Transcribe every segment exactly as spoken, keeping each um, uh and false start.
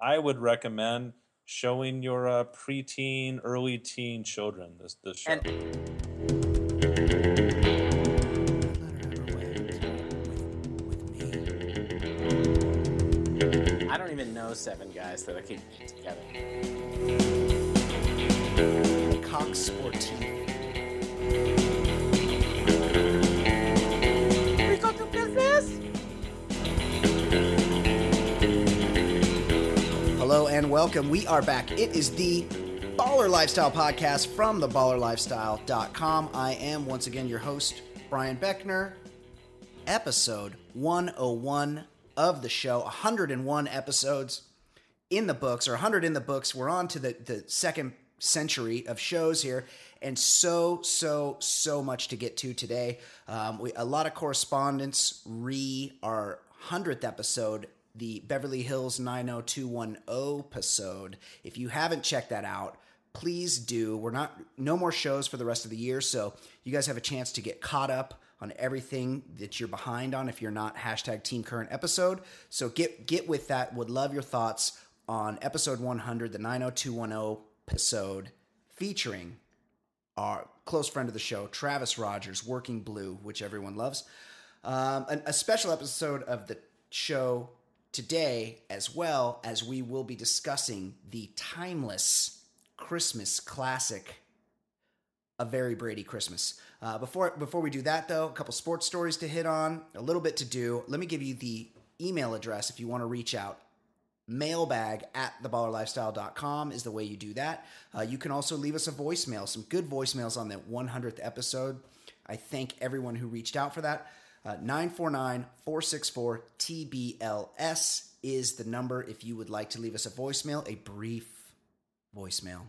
I would recommend showing your uh, preteen, early teen children this this show. And- I don't even know seven guys that I can get together. Cox fourteen. We go to business. Hello and welcome. We are back. It is the Baller Lifestyle Podcast from the baller lifestyle dot com. I am once again your host, Brian Beckner. Episode one oh one. Of the show, one hundred one episodes in the books, or one hundred in the books. We're on to the, the second century of shows here, and so, so, so much to get to today. Um, we, a lot of correspondence re our one hundredth episode, the Beverly Hills nine oh two one oh episode. If you haven't checked that out, please do. We're not, no more shows for the rest of the year, so you guys have a chance to get caught up on everything that you're behind on if you're not hashtag Team Current Episode. So get get with that. Would love your thoughts on episode one hundred, the nine oh two one oh episode, featuring our close friend of the show, Travis Rogers, Working Blue, which everyone loves. Um, and a special episode of the show today, as well as we will be discussing the timeless Christmas classic, A Very Brady Christmas. Uh, before before we do that, though, a couple sports stories to hit on, a little bit to do. Let me give you the email address if you want to reach out. Mailbag at the baller lifestyle dot com is the way you do that. Uh, you can also leave us a voicemail, some good voicemails on the one hundredth episode. I thank everyone who reached out for that. Uh, nine four nine, four six four, T B L S is the number if you would like to leave us a voicemail, a brief voicemail.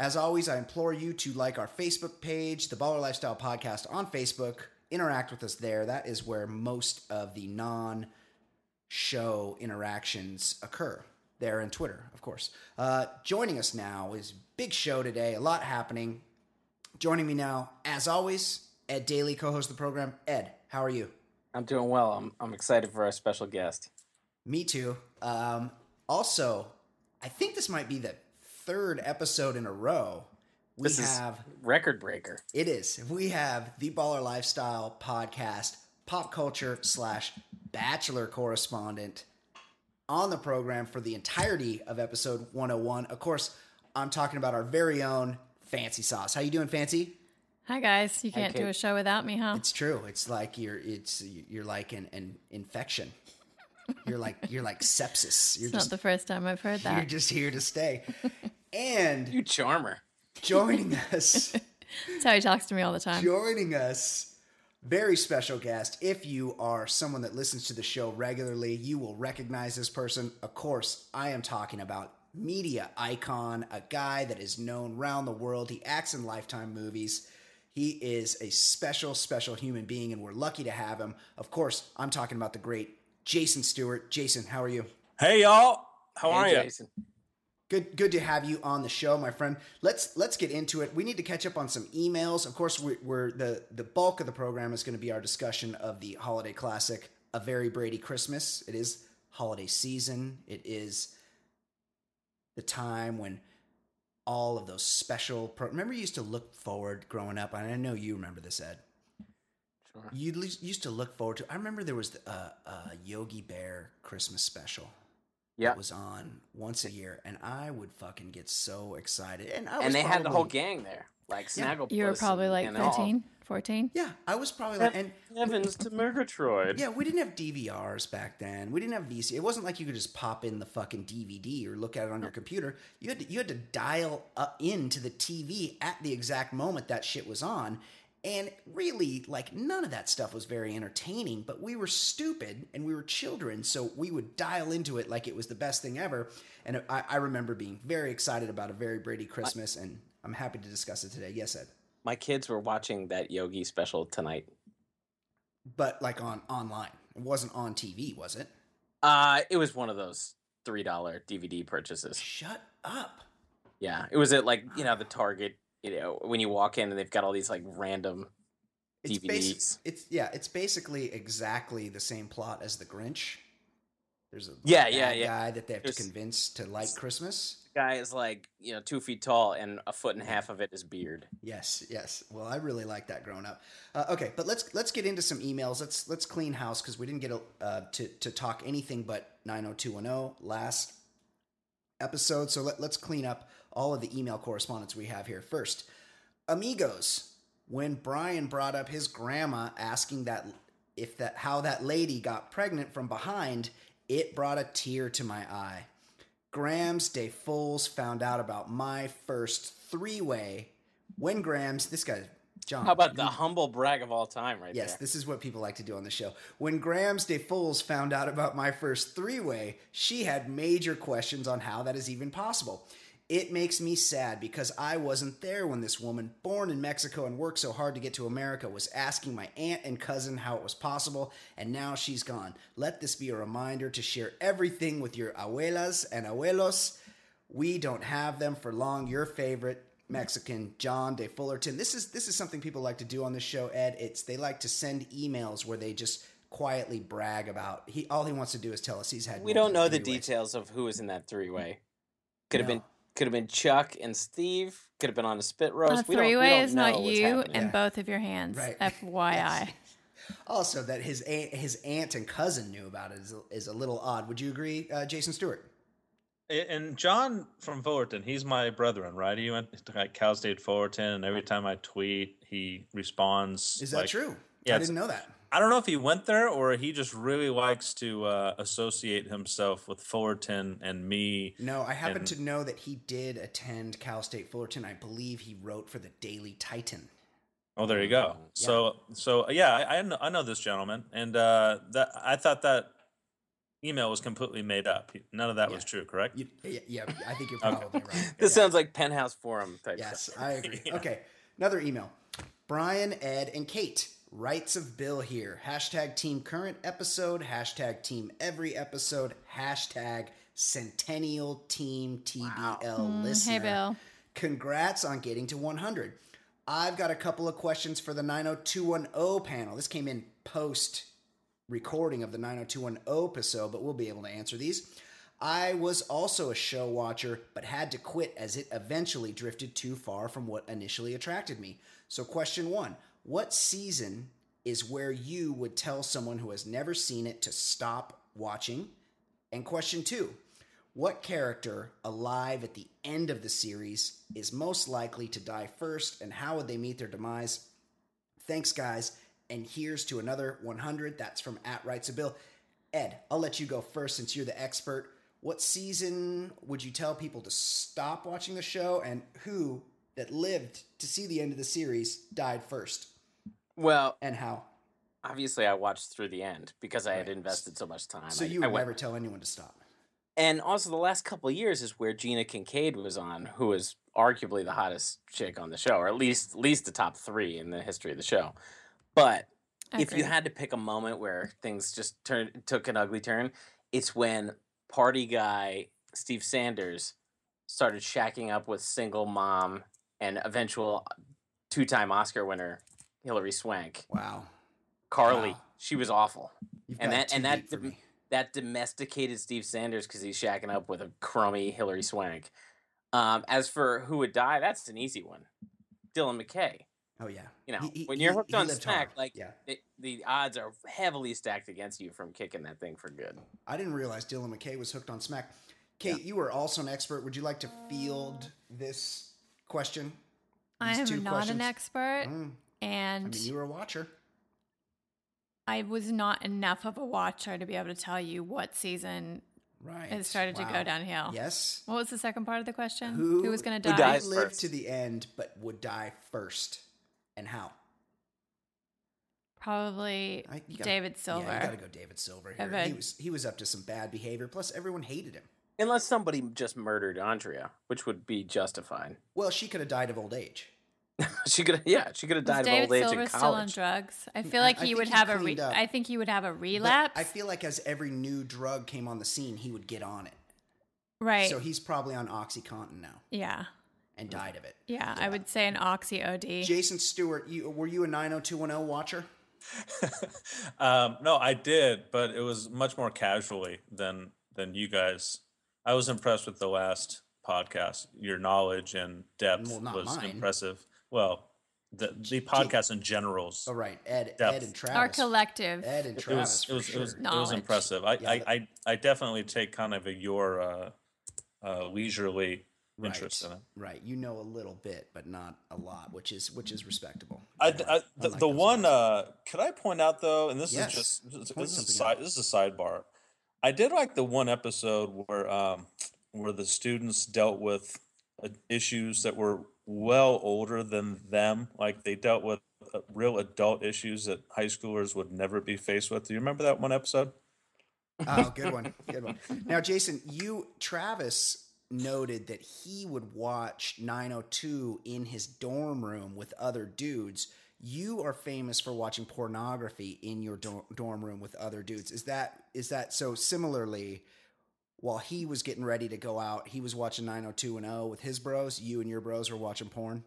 As always, I implore you to like our Facebook page, The Baller Lifestyle Podcast on Facebook. Interact with us there. That is where most of the non-show interactions occur. There and Twitter, of course. Uh, joining us now is big show today. A lot happening. Joining me now, as always, Ed Daly, co-host of the program. Ed, how are you? I'm doing well. I'm I'm excited for our special guest. Me too. Um, also, I think this might be the third episode in a row. We this have record breaker. It is. We have the Baller Lifestyle Podcast, pop culture slash bachelor correspondent on the program for the entirety of episode one oh one. Of course, I'm talking about our very own Fancy Sauce. How you doing, Fancy? Hi guys. You can't do a show without me, huh? It's true. It's like you're. It's you're like an, an infection. You're like you're like sepsis. You're it's just, not the first time I've heard that. You're just here to stay. And you charmer. Joining us. That's how he talks to me all the time. Joining us, very special guest. If you are someone that listens to the show regularly, you will recognize this person. Of course, I am talking about media icon, a guy that is known around the world. He acts in Lifetime movies. He is a special, special human being, and we're lucky to have him. Of course, I'm talking about the great Jason Stewart. Jason, how are you? Hey, y'all. How hey, are Jason. you? Good good to have you on the show, my friend. Let's let's get into it. We need to catch up on some emails. Of course, we, we're the, the bulk of the program is going to be our discussion of the holiday classic, A Very Brady Christmas. It is holiday season. It is the time when all of those special... Pro- remember you used to look forward growing up, and I know you remember this, Ed. Sure. You used to look forward to... I remember there was a, a Yogi Bear Christmas special. Yeah, it was on once a year, and I would fucking get so excited. And I was and they probably, had the whole gang there, like Snagglepuss. You were probably and, like and thirteen, fourteen? Yeah, I was probably like... and Heavens we, to Murgatroyd. Yeah, we didn't have D V Rs back then. We didn't have V C. It wasn't like you could just pop in the fucking D V D or look at it on your computer. You had to, you had to dial up into the T V at the exact moment that shit was on. And really, like, none of that stuff was very entertaining, but we were stupid and we were children, so we would dial into it like it was the best thing ever. And I, I remember being very excited about A Very Brady Christmas, and I'm happy to discuss it today. Yes, Ed? My kids were watching that Yogi special tonight. But, like, on online. It wasn't on T V, was it? Uh, it was one of those three dollar D V D purchases. Shut up. Yeah, it was at, like, you know, the Target. You know, when you walk in and they've got all these like random D V Ds. It's, basi- it's yeah, it's basically exactly the same plot as The Grinch, There's a yeah, like, yeah, yeah. guy that they have There's, to convince to like Christmas. The guy is like, you know, two feet tall and a foot and a half of it is beard. Yes, yes. Well, I really liked that growing up. Uh, okay, but let's let's get into some emails. Let's let's clean house because we didn't get a, uh, to to talk anything but nine oh two one oh last episode. So let, let's clean up all of the email correspondence we have here first. Amigos, when Brian brought up his grandma asking that if that how that lady got pregnant from behind. It brought a tear to my eye. Grams de Foles found out about my first three-way when Grams, this guy, John. How about the humble brag of all time right yes, there? Yes, this is what people like to do on the show. When Grams de Foles found out about my first three-way, she had major questions on how that is even possible. It makes me sad because I wasn't there when this woman, born in Mexico and worked so hard to get to America, was asking my aunt and cousin how it was possible, and now she's gone. Let this be a reminder to share everything with your abuelas and abuelos. We don't have them for long. Your favorite Mexican, John de Fullerton. This is this is something people like to do on this show, Ed. It's they like to send emails where they just quietly brag about. He all he wants to do is tell us he's had. We don't know the details of who was in that three-way. Could have been. Could have been Chuck and Steve. Could have been on a spit roast. A three-way is not you and yeah. both of your hands. Right. F Y I. Yes. Also, that his aunt, his aunt and cousin knew about it is a, is a little odd. Would you agree, uh, Jason Stewart? And John from Fullerton, he's my brethren, right? He went to like Cal State Fullerton, and every time I tweet, he responds. Is that like, true? Yeah, I didn't know that. I don't know if he went there or he just really likes to uh, associate himself with Fullerton and me. No, I happen and... to know that he did attend Cal State Fullerton. I believe he wrote for the Daily Titan. Oh, there you go. Yeah. So, so yeah, I, I, know, I know this gentleman, and uh, that I thought that email was completely made up. None of that yeah. was true, correct? You, yeah, yeah, I think you're probably okay. right. This yeah. sounds like Penthouse Forum type yes, stuff. Yes, I agree. yeah. Okay, another email. Brian, Ed, and Kate. Rights of Bill here. Hashtag team current episode. Hashtag team every episode. Hashtag centennial team T B L wow. listener. Hey, Bill. Congrats on getting to one hundred. I've got a couple of questions for the nine oh two one oh panel. This came in post-recording of the nine oh two one oh episode, but we'll be able to answer these. I was also a show watcher, but had to quit as it eventually drifted too far from what initially attracted me. So question one. What season is where you would tell someone who has never seen it to stop watching? And question two, what character alive at the end of the series is most likely to die first, and how would they meet their demise? Thanks, guys. And here's to another one hundred. That's from at Rights of Bill. Ed, I'll let you go first since you're the expert. What season would you tell people to stop watching the show, and who that lived to see the end of the series died first? Well, and how? Obviously, I watched through the end because I right. had invested so much time. So I, you would I never went. tell anyone to stop. And also, the last couple of years is where Gina Kincaid was on, who was arguably the hottest chick on the show, or at least at least the top three in the history of the show. But I if agree. you had to pick a moment where things just turned took an ugly turn, it's when party guy Steve Sanders started shacking up with single mom and eventual two-time Oscar winner Hillary Swank. Wow, Carly, wow. she was awful. You've and that and that dom- that domesticated Steve Sanders because he's shacking up with a crummy Hillary Swank. Um, as for who would die, that's an easy one. Dylan McKay. Oh yeah, you know he, he, when you're hooked he, on he Smack, hard. like yeah. it, the odds are heavily stacked against you from kicking that thing for good. I didn't realize Dylan McKay was hooked on Smack. Kate, yeah. you were also an expert. Would you like to field this? Question. I am not questions. an expert, mm. and I mean, you were a watcher. I was not enough of a watcher to be able to tell you what season right. it started wow. to go downhill. Yes. What was the second part of the question? Who, Who was going to die? Who lived to the end, but would die first, and how? Probably I, gotta, David Silver. Yeah, you got to go David Silver here. Okay. He was he was up to some bad behavior. Plus, everyone hated him. Unless somebody just murdered Andrea, which would be justified. Well, she could have died of old age. she could, have, yeah, she could have died of old age in college. David Silver still on drugs? I feel like I, he I would have he a. Re- I think he would have a relapse. But I feel like as every new drug came on the scene, he would get on it. Right. So he's probably on OxyContin now. Yeah. And died of it. Yeah, yeah. I would say an Oxy O D. Jason Stewart, you, were you a nine oh two one oh watcher? um, no, I did, but it was much more casually than than you guys. I was impressed with the last podcast. Your knowledge and depth well, was mine. impressive. Well, the the podcast in general's. Oh, right. Ed, Ed and Travis. Our collective. Ed and Travis. It was, it was, sure. it was, it was impressive. I, yeah, I, that... I, I definitely take kind of a, your uh, uh, leisurely right. interest in it. Right. You know a little bit, but not a lot, which is which is respectable. I, right. I, the the one, uh, could I point out, though, and this yes. is just this is, side, this is a sidebar. I did like the one episode where um, where the students dealt with uh, issues that were well older than them. Like they dealt with uh, real adult issues that high schoolers would never be faced with. Do you remember that one episode? Oh, good one. Good one. Now, Jason, you, Travis noted that he would watch nine oh two in his dorm room with other dudes. You are famous for watching pornography in your do- dorm room with other dudes. Is that, is that so similarly, while he was getting ready to go out, he was watching nine oh two one oh with his bros. You and your bros were watching porn.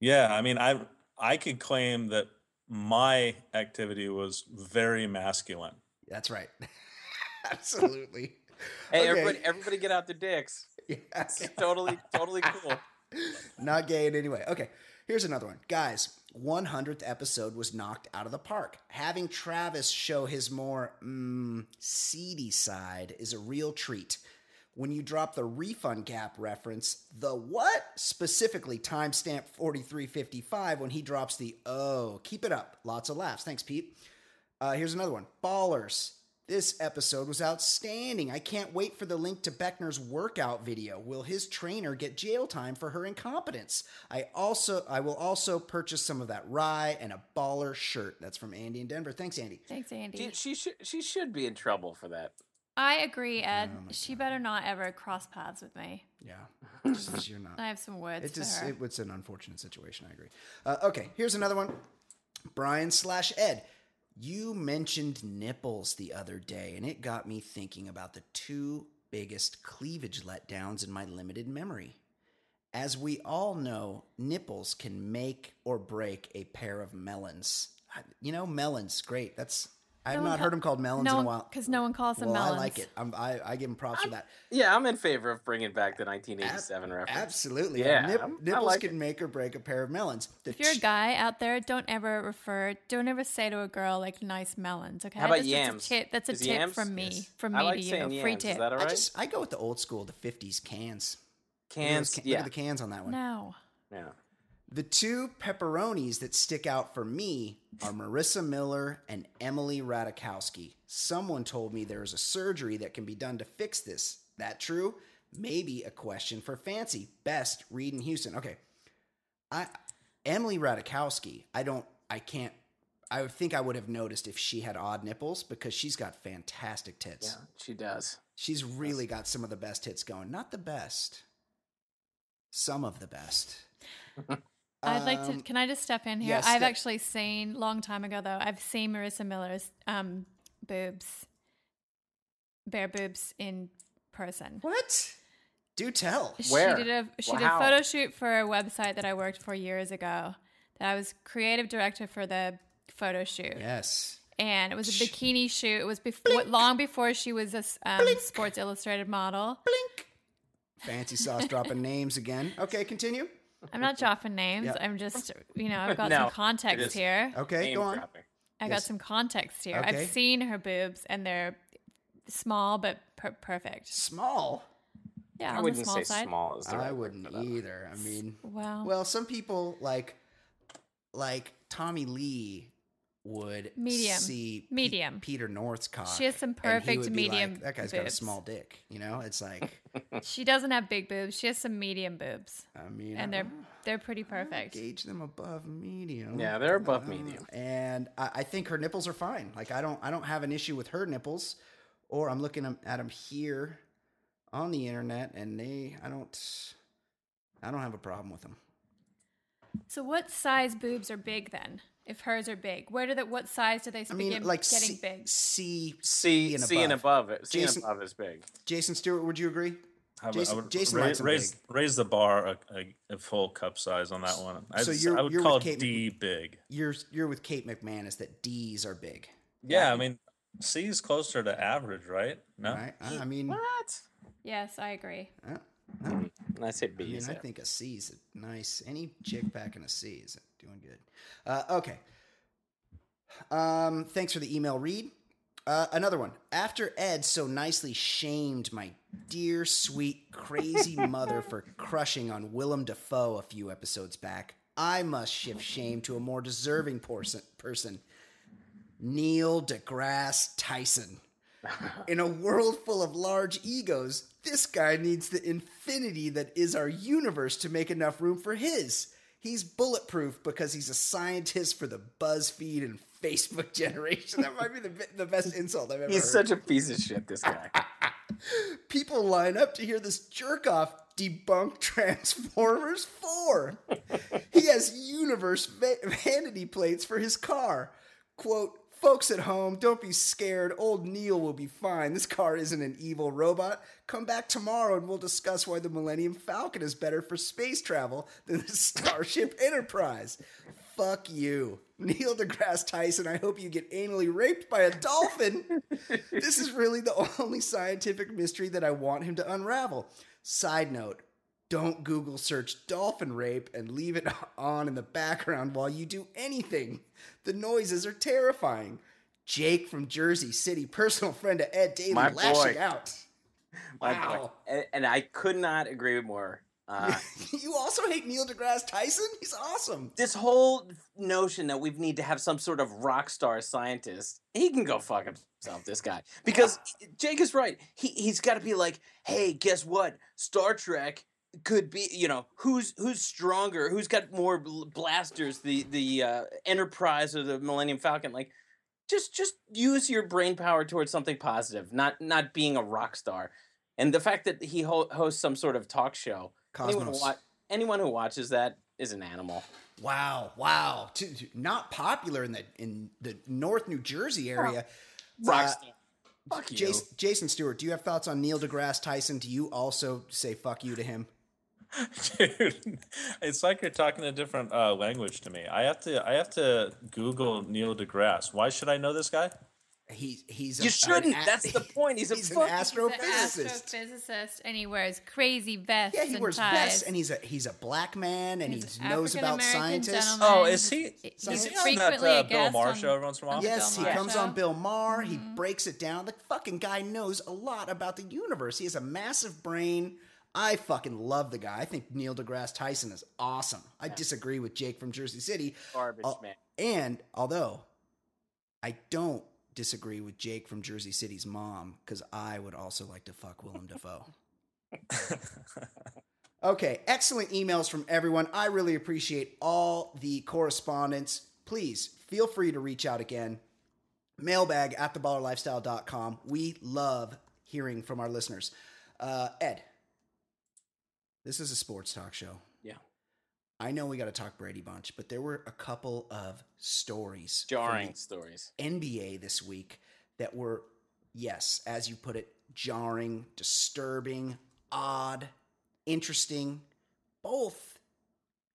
Yeah. I mean, I, I could claim that my activity was very masculine. That's right. Absolutely. Hey, okay. everybody, everybody get out their dicks. Yes. Totally, totally cool. Not gay in any way. Okay. Here's another one. Guys, one hundredth episode was knocked out of the park. Having Travis show his more mm, seedy side is a real treat. When you drop the refund gap reference, the what? Specifically, timestamp forty-three fifty-five when he drops the oh. Keep it up. Lots of laughs. Thanks, Pete. Uh, here's another one. Ballers. This episode was outstanding. I can't wait for the link to Beckner's workout video. Will his trainer get jail time for her incompetence? I also, I will also purchase some of that rye and a baller shirt. That's from Andy in Denver. Thanks, Andy. Thanks, Andy. She, she should, she should be in trouble for that. I agree, Ed. Oh she God. better not ever cross paths with me. Yeah, you're not. I have some words it just, for her. It, it's an unfortunate situation. I agree. Uh, okay, here's another one. Brian slash Ed. You mentioned nipples the other day, and it got me thinking about the two biggest cleavage letdowns in my limited memory. As we all know, nipples can make or break a pair of melons. You know, melons, great. That's I've no not heard ca- them called melons no one, in a while. Because no one calls them well, melons. Well, I like it. I'm, I, I give them props I'm, for that. Yeah, I'm in favor of bringing back the nineteen eighty-seven Ab- reference. Absolutely. Yeah, Nip- nipples like can it. make or break a pair of melons. The if you're a guy out there, don't ever refer, don't ever say to a girl, like, nice melons, okay? How about that's, yams? That's a tip, that's a tip yams? from me, yes. from me like to you. Yams. Free tip. Is that all right? I, just, I go with the old school, the fifties cans. Cans, can, yeah. Look at the cans on that one. No. No. The two pepperonis that stick out for me are Marissa Miller and Emily Ratajkowski. Someone told me there is a surgery that can be done to fix this. That true? Maybe a question for Fancy. Best, Reed in Houston. Okay. I Emily Ratajkowski, I don't, I can't, I think I would have noticed if she had odd nipples because she's got fantastic tits. Yeah, she does. She's really got some of the best tits going. Not the best. Some of the best. I'd like to. Can I just step in here? Yes, I've that, actually seen long time ago though. I've seen Marissa Miller's um, boobs, bare boobs in person. What? Do tell. She Where? Did a she wow. did a photo shoot for a website that I worked for years ago. That I was creative director for the photo shoot. Yes. And it was a Shh. bikini shoot. It was before, long before she was a um, Sports Illustrated model. Blink. Fancy Sauce dropping names again. Okay, continue. I'm not dropping names. Yep. I'm just, you know, I've got no, some context here. Okay, Name go on. Dropping. I yes. got some context here. Okay. I've seen her boobs, and they're small but per- perfect. Small? Yeah, I on wouldn't the small say side. Small. Is the right I wouldn't either. I mean, well, well, some people like, like Tommy Lee would medium. see medium. P- Peter North's cock. She has some perfect medium. Like, that guy's boobs. got a small dick. You know, it's like she doesn't have big boobs. She has some medium boobs. I mean, and they're they're pretty perfect. Gauge them above medium. Yeah, they're above uh, medium. And I, I think her nipples are fine. Like I don't I don't have an issue with her nipples. Or I'm looking at them here on the internet, and they I don't I don't have a problem with them. So what size boobs are big then? If hers are big, where do that? What size do they I mean, begin like getting C, big? C, C, C and above. C and above, it. C Jason, and above is big. Jason Stewart, would you agree? How Jason, about, I would Jason raise, raise, raise the bar a, a, a full cup size on that one. I'd, so you're, I would you're call Kate, D big. You're you're with Kate McManus that D's are big. Yeah, right? I mean C is closer to average, right? No, right. I mean what? Yes, I agree. Uh, no. I say B. I, mean, I think a C is a nice. Any chick packing a C is doing good. Uh, okay. Um, thanks for the email, Reed. Uh, another one. After Ed so nicely shamed my dear, sweet, crazy mother for crushing on Willem Dafoe a few episodes back, I must shift shame to a more deserving person, Neil deGrasse Tyson. In a world full of large egos, this guy needs the infinity that is our universe to make enough room for his. He's bulletproof because he's a scientist for the BuzzFeed and Facebook generation. That might be the, the best insult I've ever he's heard. He's such a piece of shit, this guy. People line up to hear this jerk-off debunk Transformers four. He has universe va- vanity plates for his car. Quote, folks at home, don't be scared. Old Neil will be fine. This car isn't an evil robot. Come back tomorrow and we'll discuss why the Millennium Falcon is better for space travel than the Starship Enterprise. Fuck you. Neil deGrasse Tyson, I hope you get anally raped by a dolphin. This is really the only scientific mystery that I want him to unravel. Side note, don't Google search dolphin rape and leave it on in the background while you do anything. The noises are terrifying. Jake from Jersey City, personal friend of Ed Daly, my lashing boy. Out. My wow. Boy. And, and I could not agree with more. Uh, you also hate Neil deGrasse Tyson? He's awesome. This whole notion that we need to have some sort of rock star scientist, he can go fuck himself, this guy. Because Jake is right. He, he's got to be like, hey, guess what? Star Trek could be, you know, who's who's stronger, who's got more blasters, the the uh, Enterprise or the Millennium Falcon. Like, just just use your brain power towards something positive, not not being a rock star. And the fact that he ho- hosts some sort of talk show, anyone who, wa- anyone who watches that is an animal. Wow, wow, too, too, not popular in the in the North New Jersey area. Oh. Rock star. Uh, fuck you, Jason, Jason Stewart. Do you have thoughts on Neil deGrasse Tyson? Do you also say fuck you to him? Dude, it's like you're talking a different uh, language to me. I have to, I have to Google Neil deGrasse. Why should I know this guy? He, he's you a, shouldn't. A, That's the point. He's, he's a an astrophysicist. He's an astrophysicist, and he wears crazy vests. Yeah, he and wears ties. vests, and he's a he's a black man, and he's he knows about scientists. Gentleman. Oh, is he? Is he's he frequently on that uh, Bill Maher show every once in a while? Yes, he comes show. on Bill Maher. Mm-hmm. He breaks it down. The fucking guy knows a lot about the universe. He has a massive brain. I fucking love the guy. I think Neil deGrasse Tyson is awesome. I disagree with Jake from Jersey City. Garbage uh, man. And although I don't disagree with Jake from Jersey City's mom, because I would also like to fuck Willem Dafoe. Okay, excellent emails from everyone. I really appreciate all the correspondence. Please feel free to reach out again. Mailbag at the baller lifestyle dot com. We love hearing from our listeners. Uh, Ed. This is a sports talk show. Yeah. I know we got to talk Brady Bunch, but there were a couple of stories. Jarring stories. N B A this week that were, yes, as you put it, jarring, disturbing, odd, interesting, both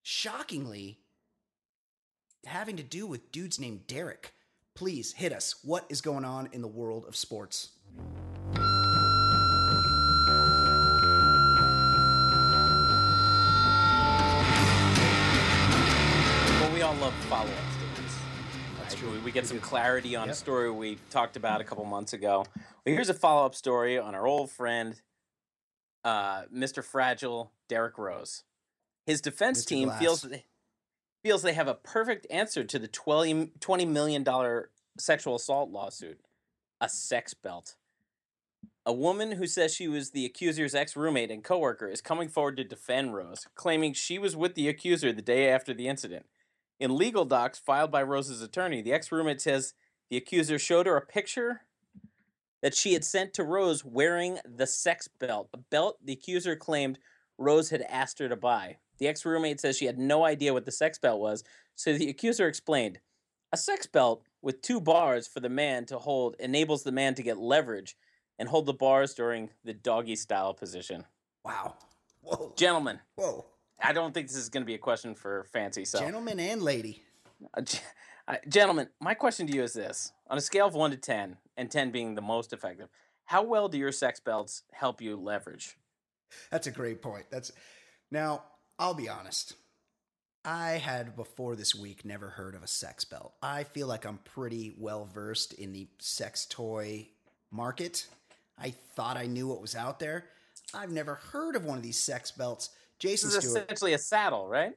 shockingly having to do with dudes named Derek. Please hit us. What is going on in the world of sports? I love follow-up stories. That's true. We get some clarity on yep. a story we talked about a couple months ago. Well, here's a follow-up story on our old friend, uh, Mister Fragile, Derek Rose. His defense Mister team Glass. feels feels they have a perfect answer to the twenty million dollars sexual assault lawsuit, a sex belt. A woman who says she was the accuser's ex-roommate and coworker is coming forward to defend Rose, claiming she was with the accuser the day after the incident. In legal docs filed by Rose's attorney, the ex-roommate says the accuser showed her a picture that she had sent to Rose wearing the sex belt, a belt the accuser claimed Rose had asked her to buy. The ex-roommate says she had no idea what the sex belt was, so the accuser explained, a sex belt with two bars for the man to hold enables the man to get leverage and hold the bars during the doggy-style position. Wow. Whoa. Gentlemen. Whoa. I don't think this is going to be a question for Fancy. So, gentlemen and lady. Uh, g- uh, gentlemen, my question to you is this. On a scale of one to ten, and ten being the most effective, how well do your sex belts help you leverage? That's a great point. That's Now, I'll be honest. I had before this week never heard of a sex belt. I feel like I'm pretty well versed in the sex toy market. I thought I knew what was out there. I've never heard of one of these sex belts. Jason Stewart. This is essentially a saddle, right?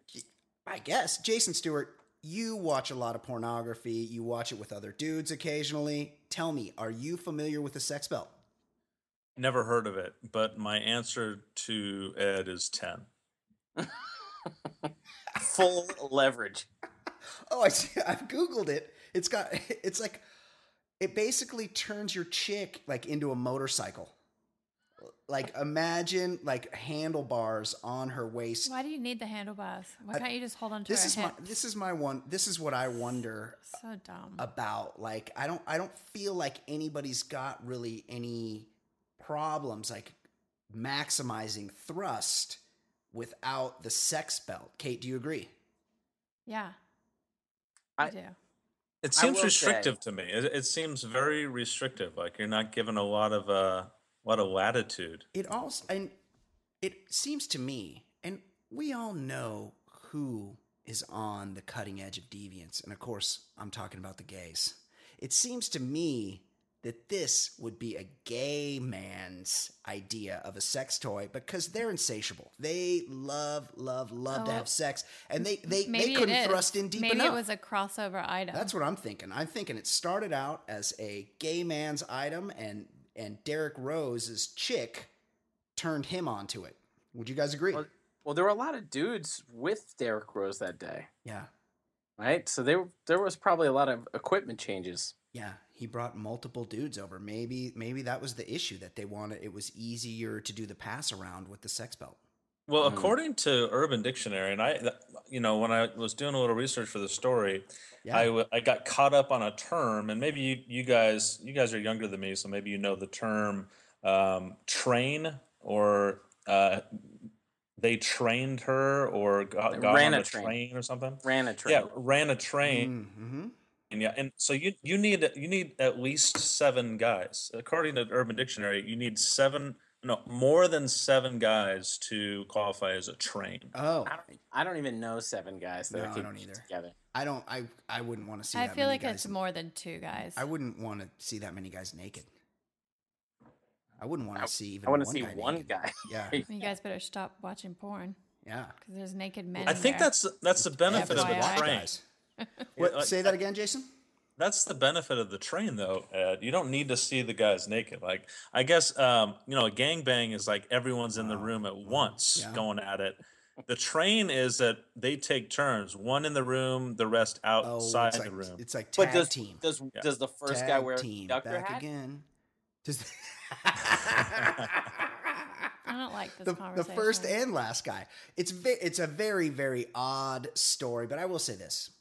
I guess. Jason Stewart, you watch a lot of pornography. You watch it with other dudes occasionally. Tell me, are you familiar with a sex belt? Never heard of it, but my answer to Ed is ten. Full leverage. Oh, I see. I've Googled it. It's got, it's like, it basically turns your chick like into a motorcycle. Like imagine like handlebars on her waist. Why do you need the handlebars? Why can't you just hold on to this her is hip? My, this is my one. This is what I wonder. So dumb. About like I don't I don't feel like anybody's got really any problems like maximizing thrust without the sex belt. Kate, do you agree? Yeah, I, I do. It seems restrictive say. to me. It, it seems very restrictive. Like you're not given a lot of uh. What a latitude. It also, and it seems to me, and we all know who is on the cutting edge of deviance. And of course, I'm talking about the gays. It seems to me that this would be a gay man's idea of a sex toy because they're insatiable. They love, love, love oh, to have sex. And they, they, they couldn't thrust in deep maybe enough. Maybe it was a crossover item. That's what I'm thinking. I'm thinking it started out as a gay man's item and And Derek Rose's chick turned him onto it. Would you guys agree? Well, well, there were a lot of dudes with Derek Rose that day. Yeah. Right? So they, there was probably a lot of equipment changes. Yeah. He brought multiple dudes over. Maybe maybe that was the issue that they wanted. It was easier to do the pass around with the sex belt. Well, mm. according to Urban Dictionary, and I, you know, when I was doing a little research for the story, yeah. I, w- I got caught up on a term, and maybe you, you guys, you guys are younger than me, so maybe you know the term um, train, or uh, they trained her, or got, got on a train. train or something. Ran a train. Yeah, ran a train. Mm-hmm. And yeah, and so you you need you need at least seven guys, according to Urban Dictionary. You need seven. No, more than seven guys to qualify as a train. Oh, I don't, I don't even know seven guys that no, I don't either. Together. I don't. I I wouldn't want to see. I that feel many like guys it's in, more than two guys. I wouldn't want to see that many guys naked. I wouldn't want to see even. I want to see guy one naked. guy. Yeah. You guys better stop watching porn. Yeah. Because there's naked men. I in think there. that's that's the benefit F Y I. Of a train. What? Say that again, Jason. That's the benefit of the train, though, Ed. You don't need to see the guys naked. Like, I guess, um, you know, a gangbang is like everyone's in the room at once yeah. going at it. The train is that they take turns, one in the room, the rest outside oh, like, the room. It's like tag but does, team. Does, yeah. does the first tag guy wear a doctor hat? Again. Does the- I don't like this the, conversation. The first and last guy. It's ve- It's a very, very odd story, but I will say this.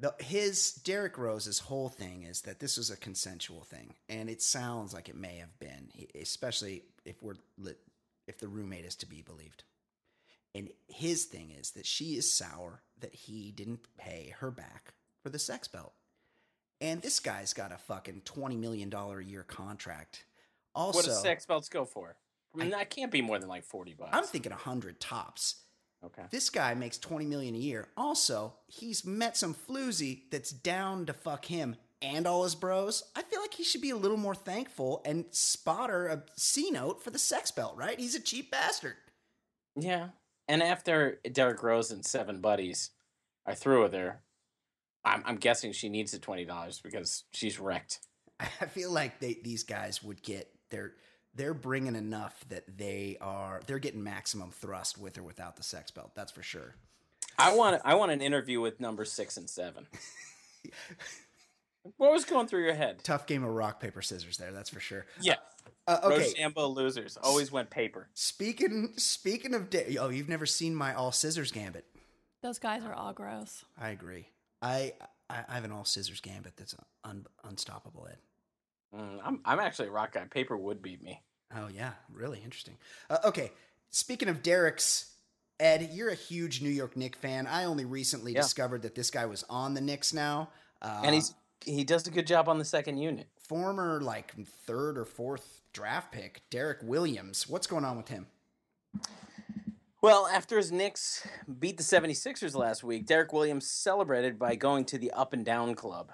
The, his Derek Rose's whole thing is that this was a consensual thing, and it sounds like it may have been, especially if we're lit, if the roommate is to be believed. And his thing is that she is sour that he didn't pay her back for the sex belt, and this guy's got a fucking twenty million dollar a year contract. Also, what do sex belts go for? I mean, that can't be more than like forty bucks. I'm thinking a hundred tops. Okay. This guy makes twenty million dollars a year. Also, he's met some floozy that's down to fuck him and all his bros. I feel like he should be a little more thankful and spot her a C-note for the sex belt, right? He's a cheap bastard. Yeah. And after Derek Rose and seven buddies are through with her, I'm, I'm guessing she needs the twenty dollars because she's wrecked. I feel like they, these guys would get their... They're bringing enough that they are. They're getting maximum thrust with or without the sex belt. That's for sure. I want. I want an interview with number six and seven. What was going through your head? Tough game of rock paper scissors there. That's for sure. Yeah. Uh, okay. Rochambeau losers always went paper. Speaking. Speaking of. Da- oh, you've never seen my all scissors gambit. Those guys are all gross. I agree. I. I, I have an all scissors gambit that's un- unstoppable. Ed. Mm, I'm I'm actually a rock guy. Paper would beat me. Oh, yeah. Really interesting. Uh, okay. Speaking of Derek's, Ed, you're a huge New York Knicks fan. I only recently yeah. discovered that this guy was on the Knicks now. Uh, and he's he does a good job on the second unit. Former, like, third or fourth draft pick, Derek Williams. What's going on with him? Well, after his Knicks beat the seventy-sixers last week, Derek Williams celebrated by going to the Up and Down Club.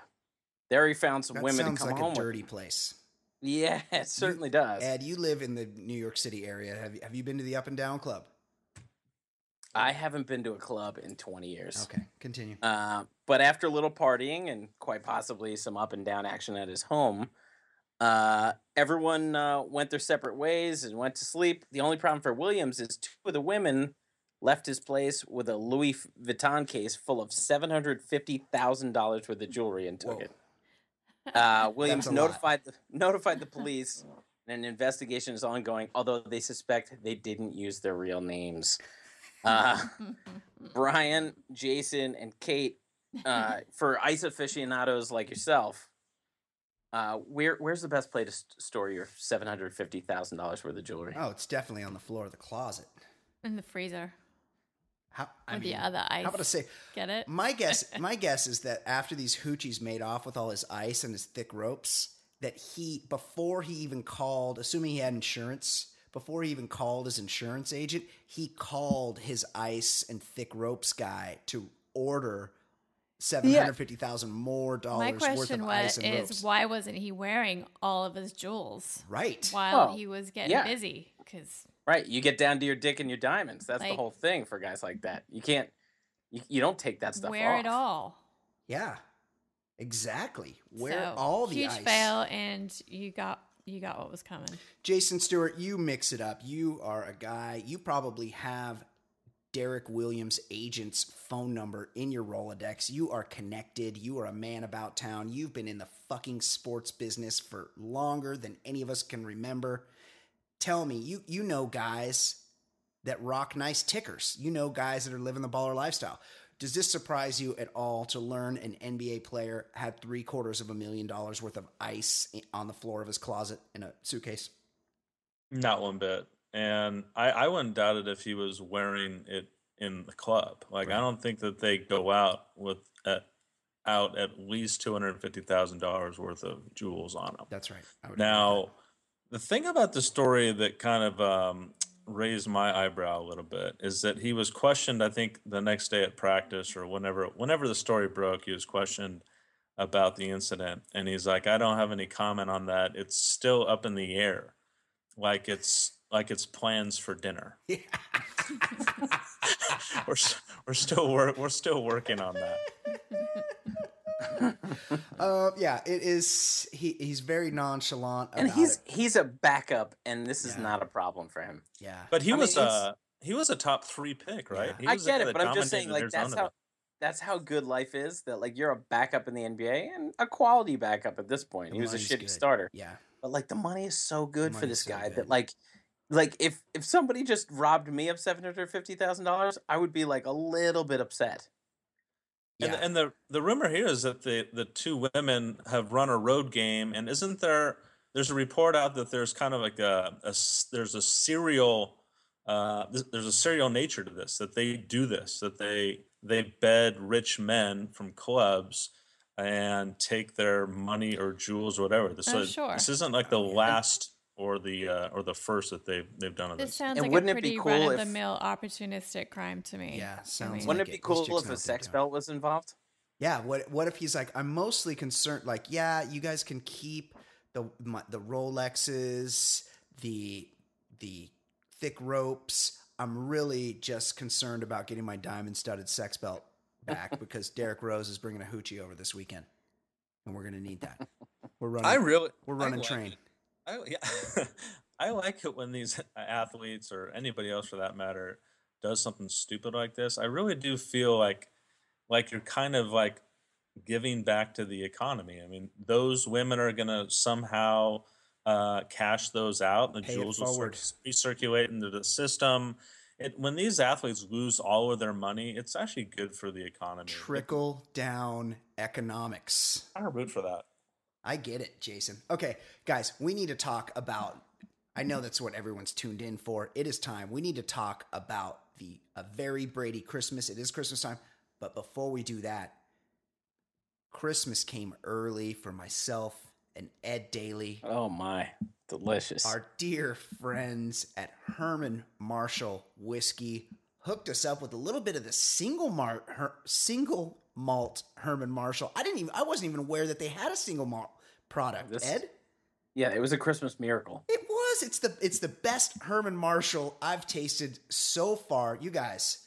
There he found some that women to come like home with. Sounds like a dirty place. Yeah, it certainly you, does. Ed, you live in the New York City area. Have you, have you been to the Up and Down Club? I haven't been to a club in twenty years. Okay, continue. Uh, but after a little partying and quite possibly some up and down action at his home, uh, everyone uh, went their separate ways and went to sleep. The only problem for Williams is two of the women left his place with a Louis Vuitton case full of seven hundred fifty thousand dollars worth of jewelry and took Whoa. it. Uh, Williams notified the, notified the police, and an investigation is ongoing, although they suspect they didn't use their real names. Uh, Brian, Jason, and Kate, uh, for ice aficionados like yourself, uh, where where's the best place to st- store your seven hundred fifty thousand dollars worth of jewelry? Oh, it's definitely on the floor of the closet. In the freezer. How, I mean, the other ice. How about I say? Get it? My guess, my guess is that after these hoochies made off with all his ice and his thick ropes, that he, before he even called, assuming he had insurance, before he even called his insurance agent, he called his ice and thick ropes guy to order seven hundred fifty thousand yeah. more dollars worth of ice and ropes. My question is, why wasn't he wearing all of his jewels? Right, while well, he was getting yeah. busy, because. Right, you get down to your dick and your diamonds. That's like, the whole thing for guys like that. You can't, you, you don't take that stuff wear off. Wear it all. Yeah, exactly. Wear so, all the huge ice. Huge fail, and you got you got what was coming. Jason Stewart, you mix it up. You are a guy. You probably have Derek Williams' agent's phone number in your Rolodex. You are connected. You are a man about town. You've been in the fucking sports business for longer than any of us can remember. Tell me, you you know guys that rock nice tickers. You know guys that are living the baller lifestyle. Does this surprise you at all to learn an N B A player had three quarters of a million dollars worth of ice on the floor of his closet in a suitcase? Not one bit. And I, I wouldn't doubt it if he was wearing it in the club. Like, right. I don't think that they go out with at, out at least two hundred fifty thousand dollars worth of jewels on them. That's right. I would now, the thing about the story that kind of um, raised my eyebrow a little bit is that he was questioned, I think, the next day at practice or whenever whenever the story broke, he was questioned about the incident. And he's like, I don't have any comment on that. It's still up in the air, like it's like it's plans for dinner. Yeah. we're, we're, still work, we're still working on that. uh, yeah, it is. He, he's very nonchalant about and he's it. He's a backup, and this is yeah. not a problem for him. Yeah, but he I was mean, a he was a top three pick, right? Yeah. He was I get it, but I'm just saying, like that's how that's how good life is. That like you're a backup in the N B A and a quality backup at this point. The he was a shitty good. starter. Yeah, but like the money is so good for this so guy good. that like. Like, if, if somebody just robbed me of seven hundred fifty thousand dollars, I would be, like, a little bit upset. Yeah. And, and the the rumor here is that the, the two women have run a road game, and isn't there – there's a report out that there's kind of like a, a – there's a serial uh, – there's a serial nature to this, that they do this, that they they bed rich men from clubs and take their money or jewels or whatever. This, oh, sure. This isn't like the last – or the uh, or the first that they've they've done of this. This sounds and like a pretty cool run-of-the-mill opportunistic crime to me. Yeah, sounds. I mean, wouldn't like it be it. cool if a sex belt was involved? Yeah. What what if he's like, I'm mostly concerned. Like, yeah, you guys can keep the my, the Rolexes, the the thick ropes. I'm really just concerned about getting my diamond-studded sex belt back because Derek Rose is bringing a hoochie over this weekend, and we're gonna need that. We're running. I really. We're running train. It. I, yeah. I like it when these athletes or anybody else for that matter does something stupid like this. I really do feel like like you're kind of like giving back to the economy. I mean, those women are going to somehow uh, cash those out. The jewels will sort of recirculate into the system. It, when these athletes lose all of their money, it's actually good for the economy. Trickle down economics. I root for that. I get it, Jason. Okay, guys, we need to talk about – I know that's what everyone's tuned in for. It is time. We need to talk about the A Very Brady Christmas. It is Christmas time. But before we do that, Christmas came early for myself and Ed Daly. Oh, my. Delicious. Our dear friends at Herman Marshall Whiskey hooked us up with a little bit of the single malt, her, single malt Herman Marshall. I didn't even, I wasn't even aware that they had a single malt product. This, Ed? Yeah, it was a Christmas miracle. It was. It's the, it's the best Herman Marshall I've tasted so far. You guys,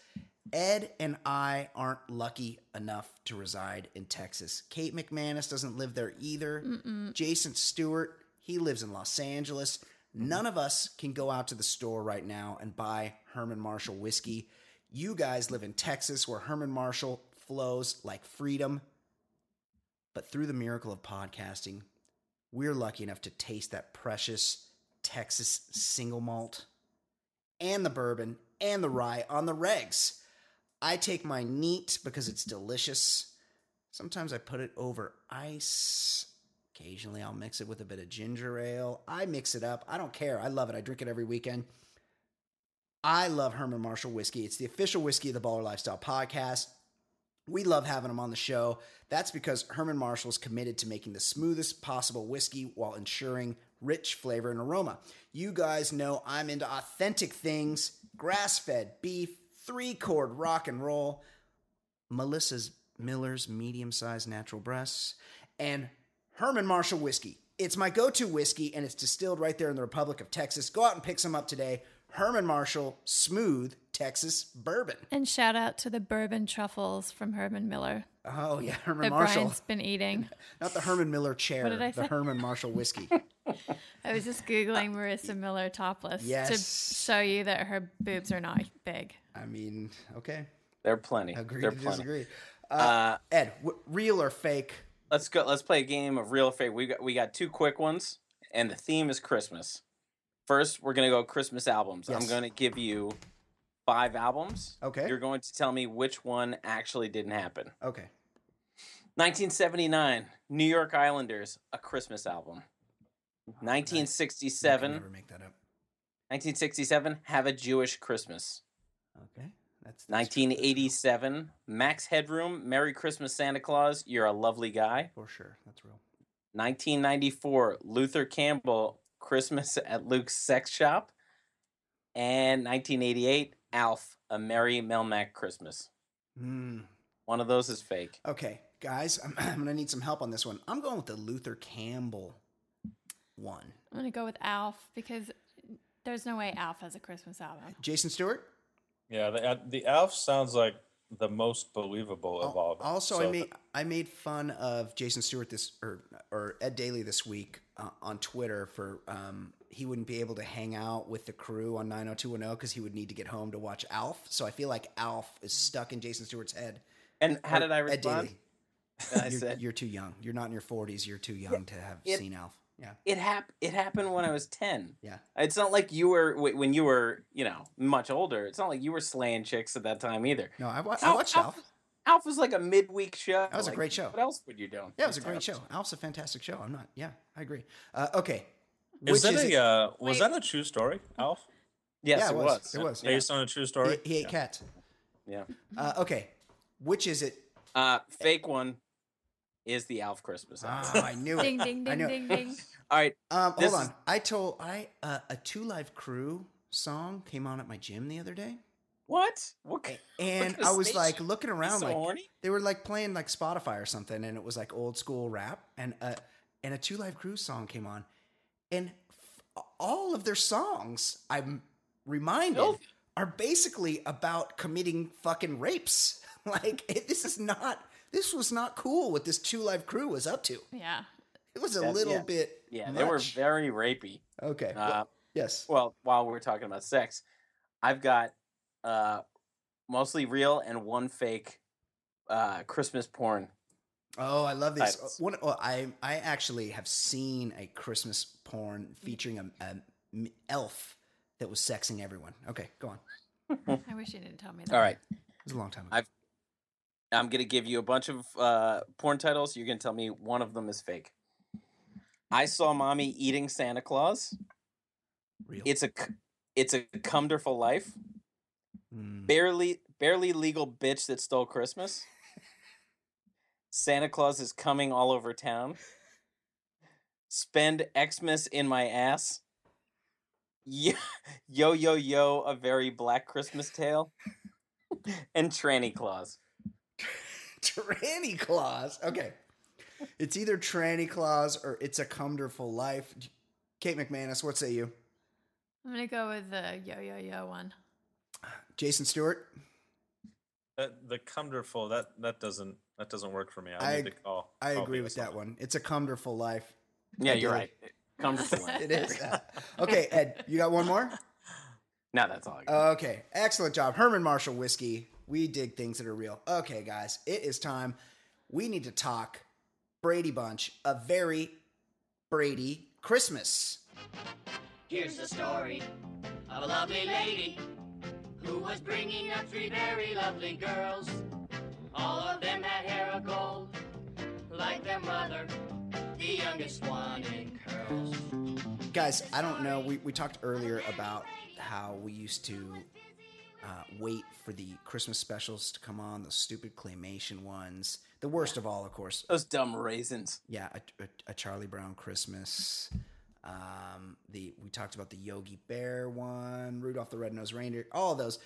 Ed and I aren't lucky enough to reside in Texas. Kate McManus doesn't live there either. Mm-mm. Jason Stewart, he lives in Los Angeles. None of us can go out to the store right now and buy Herman Marshall whiskey. You guys live in Texas, where Herman Marshall flows like freedom. But through the miracle of podcasting, we're lucky enough to taste that precious Texas single malt and the bourbon and the rye on the regs. I take my neat because it's delicious. Sometimes I put it over ice. Occasionally, I'll mix it with a bit of ginger ale. I mix it up. I don't care. I love it. I drink it every weekend. I love Herman Marshall whiskey. It's the official whiskey of the Baller Lifestyle Podcast. We love having them on the show. That's because Herman Marshall is committed to making the smoothest possible whiskey while ensuring rich flavor and aroma. You guys know I'm into authentic things, grass-fed beef, three-chord rock and roll, Melissa's Miller's medium-sized natural breasts, and Herman Marshall whiskey. It's my go-to whiskey, and it's distilled right there in the Republic of Texas. Go out and pick some up today. Herman Marshall Smooth Texas Bourbon. And shout out to the bourbon truffles from Herman Miller. Oh, yeah, Herman that Marshall. That Brian's been eating. Not the Herman Miller chair, the say? Herman Marshall whiskey. I was just Googling Marissa Miller topless yes. to show you that her boobs are not big. I mean, okay. They're plenty. Agree They're to plenty. disagree. Uh, uh, Ed, w- real or fake? Let's go. Let's play a game of real or fake. We got, we got two quick ones, and the theme is Christmas. First, we're going to go Christmas albums. Yes. I'm going to give you five albums. Okay. You're going to tell me which one actually didn't happen. Okay. nineteen seventy-nine, New York Islanders, a Christmas album. nineteen sixty-seven. I can never make that up. nineteen sixty-seven, Have a Jewish Christmas. Okay. That's, that's nineteen eighty-seven, real. Max Headroom, Merry Christmas, Santa Claus, You're a Lovely Guy. For sure. That's real. nineteen ninety-four, Luther Campbell, Christmas at Luke's Sex Shop. And nineteen eighty-eight, Alf, A Merry Melmac Christmas. Mm. One of those is fake. Okay, guys, I'm, I'm going to need some help on this one. I'm going with the Luther Campbell one. I'm going to go with Alf because there's no way Alf has a Christmas album. Jason Stewart? Yeah, the, the Alf sounds like the most believable of all of them. Also, so I made I made fun of Jason Stewart this or or Ed Daly this week uh, on Twitter for um, he wouldn't be able to hang out with the crew on nine oh two one oh because he would need to get home to watch Alf. So I feel like Alf is stuck in Jason Stewart's head. And how did I respond? Ed Daly, I said, you're, you're too young. You're not in your forties. You're too young to have it, seen Alf. Yeah, it hap- It happened when I was ten. Yeah, it's not like you were when you were, you know, much older. It's not like you were slaying chicks at that time either. No, I, wa- Alf, I watched Alf. Alf. Alf was like a midweek show. That was like, a great show. What else would you do? Yeah, it was a great Alf. show. Alf's a fantastic show. I'm not. Yeah, I agree. Uh, okay, is that is a, uh, was Wait. that a true story, Alf? Yes, yeah, it, it was. was. It was based yeah. on a true story. He, he ate yeah. cats. Yeah. Uh, okay, which is it? Uh, fake one. Is the Alf Christmas album. Oh, I knew it. Ding, ding, ding, ding, ding. All right. Um, hold on. Is... I told, I uh, a Two Live Crew song came on at my gym the other day. What? What kind, and what I was like looking around. So like horny? They were like playing like Spotify or something, and it was like old school rap. And, uh, and a Two Live Crew song came on. And f- all of their songs, I'm reminded, nope. are basically about committing fucking rapes. Like, it, this is not... This was not cool what this Two Live Crew was up to. Yeah. It was a That's, little yeah. bit Yeah, much. They were very rapey. Okay. Uh, well, yes. Well, while we're talking about sex, I've got uh, mostly real and one fake uh, Christmas porn. Oh, I love these. Types. One, oh, I I actually have seen a Christmas porn featuring an elf that was sexing everyone. Okay, go on. I wish you didn't tell me that. All right. It was a long time ago. I've I'm going to give you a bunch of uh, porn titles. You're going to tell me one of them is fake. I Saw Mommy Eating Santa Claus. Real. It's a it's a cumderful life. Mm. Barely barely legal bitch that stole Christmas. Santa Claus is coming all over town. Spend Xmas in my ass. Yo, yo, yo, yo, A Very Black Christmas Tale. And Tranny Claus. Tranny Claus? Okay. It's either Tranny Claus or It's a Cumderful Life. Kate McManus, what say you? I'm going to go with the yo, yo, yo one. Jason Stewart? Uh, the Cumderful, that, that doesn't that doesn't work for me. I, I, need to, oh, I agree with that one. It's a Cumderful Life. Yeah, I you're right. It. It is. Uh, okay, Ed, you got one more? No, that's all I got. Okay, excellent job. Herman Marshall Whiskey. We dig things that are real. Okay, guys, it is time. We need to talk Brady Bunch, A Very Brady Christmas. Here's the story of a lovely lady who was bringing up three very lovely girls. All of them had hair of gold, like their mother. The youngest one in curls. Guys, I don't know. We, we talked earlier about how we used to uh, wait for the Christmas specials to come on, the stupid claymation ones. The worst of all, of course. Those dumb raisins. Yeah, a, a, a Charlie Brown Christmas. Um, the we talked about the Yogi Bear one, Rudolph the Red-Nosed Reindeer, all of those.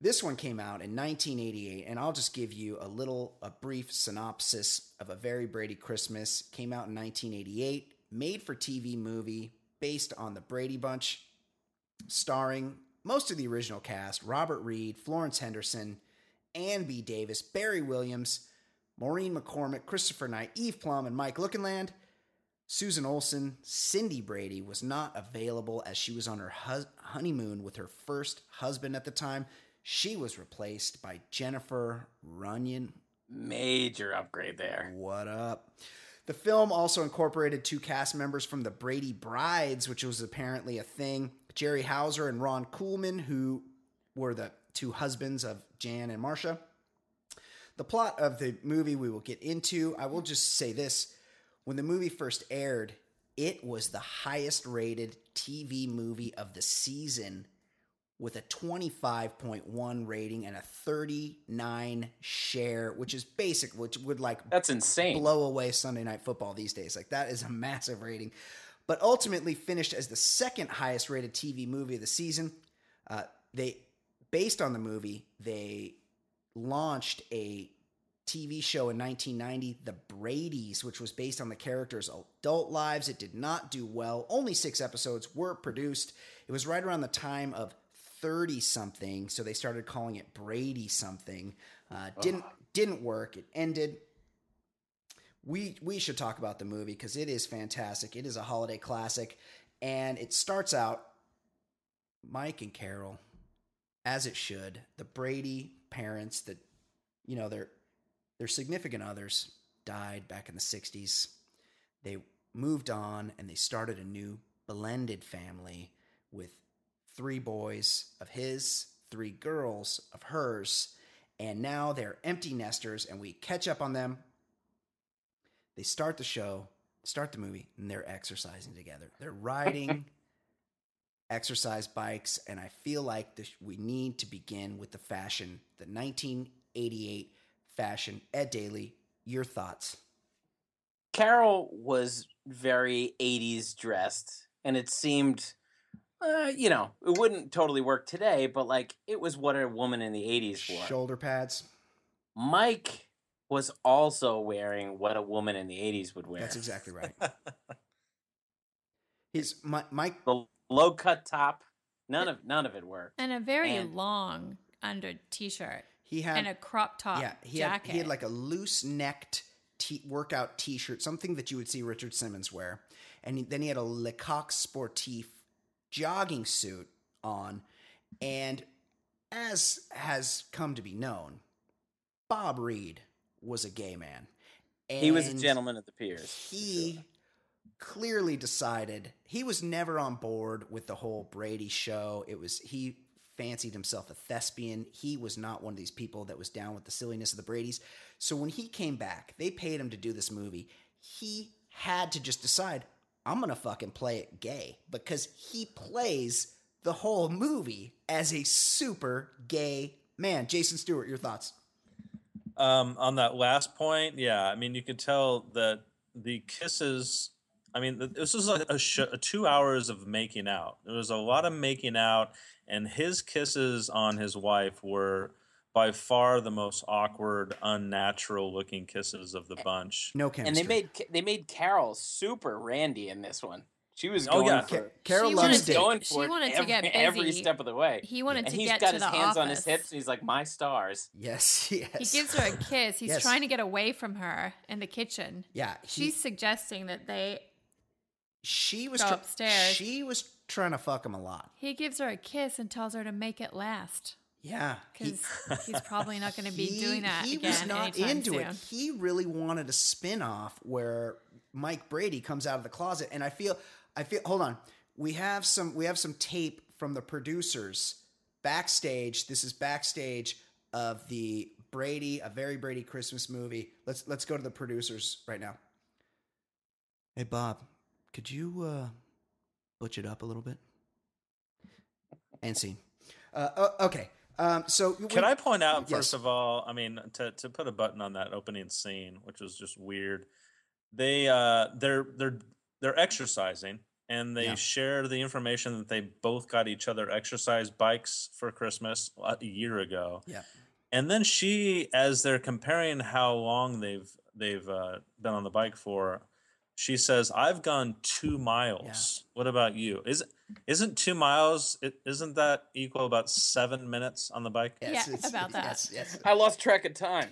This one came out in nineteen eighty-eight, and I'll just give you a little, a brief synopsis of A Very Brady Christmas. Came out in nineteen eighty-eight, made-for-T V movie based on the Brady Bunch, starring most of the original cast, Robert Reed, Florence Henderson, Ann B. Davis, Barry Williams, Maureen McCormick, Christopher Knight, Eve Plum, and Mike Lookinland. Susan Olsen, Cindy Brady, was not available as she was on her hus- honeymoon with her first husband at the time. She was replaced by Jennifer Runyon. Major upgrade there. What up? The film also incorporated two cast members from the Brady Brides, which was apparently a thing. Jerry Hauser and Ron Kuhlman, who were the two husbands of Jan and Marcia. The plot of the movie we will get into. I will just say this. When the movie first aired, it was the highest rated T V movie of the season, with a twenty-five point one rating and a thirty-nine share, which is basic, which would like that's insane. Blow away Sunday Night Football these days. Like that is a massive rating, but ultimately finished as the second highest rated T V movie of the season. Uh, they, based on the movie, they launched a T V show in nineteen ninety, The Bradys, which was based on the characters' adult lives. It did not do well. Only six episodes were produced. It was right around the time of thirty something, so they started calling it Brady something. Uh, didn't didn't work. It ended. We we should talk about the movie because it is fantastic. It is a holiday classic, and it starts out Mike and Carol, as it should. The Brady parents, that you know their their significant others died back in the sixties. They moved on and they started a new blended family with three boys of his, three girls of hers, and now they're empty nesters, and we catch up on them. They start the show, start the movie, and they're exercising together. They're riding exercise bikes, and I feel like this, we need to begin with the fashion, the nineteen eighty-eight fashion. Ed Daly, your thoughts? Carol was very eighties dressed, and it seemed... Uh, you know, it wouldn't totally work today, but like it was what a woman in the eighties wore. Shoulder pads. Mike was also wearing what a woman in the eighties would wear. That's exactly right. His my, Mike, the low cut top. None of none of it worked. And a very and long under t-shirt. He had and a crop top. Yeah, he jacket. Had, he had like a loose necked t- workout t-shirt, something that you would see Richard Simmons wear, and then he had a Lecoq Sportif jogging suit on, and as has come to be known, Bob Reed was a gay man. And he was a gentleman at the Piers. He sure. clearly decided he was never on board with the whole Brady show. It was he fancied himself a thespian. He was not one of these people that was down with the silliness of the Bradys. So when he came back, they paid him to do this movie. He had to just decide, I'm going to fucking play it gay, because he plays the whole movie as a super gay man. Jason Stewart, your thoughts? Um, on that last point, yeah, I mean, you could tell that the kisses, I mean, this was like a sh- two hours of making out. There was a lot of making out, and his kisses on his wife were by far the most awkward, unnatural-looking kisses of the bunch. No chemistry. And they made they made Carol super randy in this one. She was going oh, yeah. for Ca- Carol she loves to, going for she wanted every, to get busy. Every step of the way. He wanted and to get to the office. And he's got his hands on his hips, and he's like, my stars. Yes, yes. He gives her a kiss. He's yes. trying to get away from her in the kitchen. Yeah. He, She's suggesting that they she was go tra- upstairs. She was trying to fuck him a lot. He gives her a kiss and tells her to make it last. Yeah. Because he, he's probably not going to be he, doing that He again was not into soon. It. He really wanted a spin-off where Mike Brady comes out of the closet, and I feel... I feel. Hold on. We have some. We have some tape from the producers backstage. This is backstage of the Brady, A Very Brady Christmas movie. Let's let's go to the producers right now. Hey Bob, could you uh, butch it up a little bit? And see. Uh, oh, okay. Um, so can we, I point out yes. first of all? I mean, to to put a button on that opening scene, which was just weird. They uh, they're they're. They're exercising, and they yeah. share the information that they both got each other exercise bikes for Christmas a year ago. Yeah, and then she, as they're comparing how long they've they've uh, been on the bike for, she says, "I've gone two miles. Yeah. What about you? Is isn't two miles? It, isn't that equal about seven minutes on the bike? Yes, yeah, it's, about it's, that. Yes, yes. I lost track of time."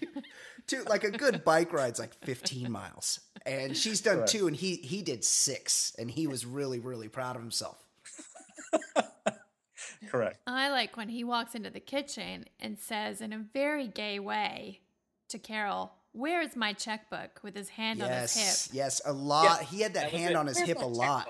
Two, like a good bike ride's like fifteen miles, and she's done right. two, and he he did six, and he was really really proud of himself. Correct. I like when he walks into the kitchen and says in a very gay way to Carol, "Where is my checkbook?" with his hand yes, on his hip. Yes, a lot. Yeah, he had that, that hand on his Where's hip a lot.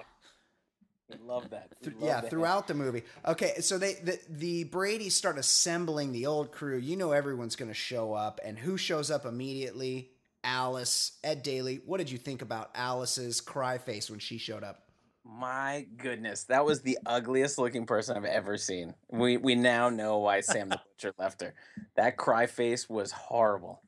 I love that. I love yeah, that. Throughout the movie. Okay, so they the, the Bradys start assembling the old crew. You know everyone's going to show up, and who shows up immediately? Alice, Ed Daly. What did you think about Alice's cry face when she showed up? My goodness, that was the ugliest looking person I've ever seen. We we now know why Sam the Butcher left her. That cry face was horrible.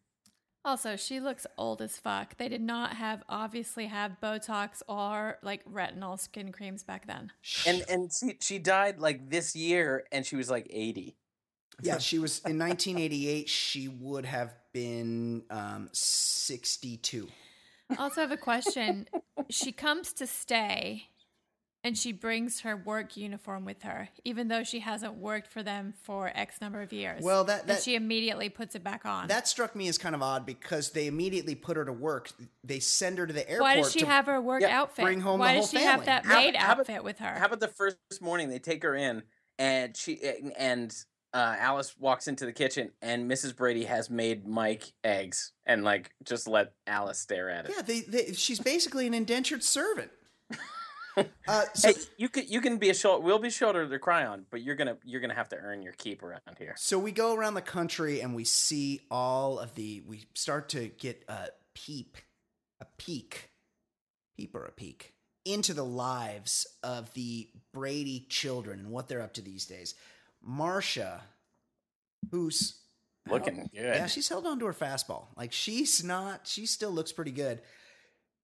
Also, she looks old as fuck. They did not have, obviously have Botox or like retinol skin creams back then. And and she, she died like this year, and she was like eighty. Yeah, she was in nineteen eighty-eight. She would have been um, sixty-two. Also, I have a question. She comes to stay, and she brings her work uniform with her, even though she hasn't worked for them for X number of years. Well, that, that and she immediately puts it back on. That struck me as kind of odd, because they immediately put her to work. They send her to the airport. Why does she to have her work yeah, outfit? Bring home Why the whole does she family? Have that maid how, how outfit about, with her? How about the first morning they take her in, and she and uh, Alice walks into the kitchen, and Missus Brady has made Mike eggs and like just let Alice stare at it. Yeah, they, they, she's basically an indentured servant. Uh, so hey, you can you can be a shoulder. We'll be shoulder to cry on, but you're gonna you're gonna have to earn your keep around here. So we go around the country, and we see all of the. We start to get a peep, a peek, peep or a peek into the lives of the Brady children and what they're up to these days. Marcia, who's looking good, yeah, she's held on to her fastball. Like she's not. She still looks pretty good,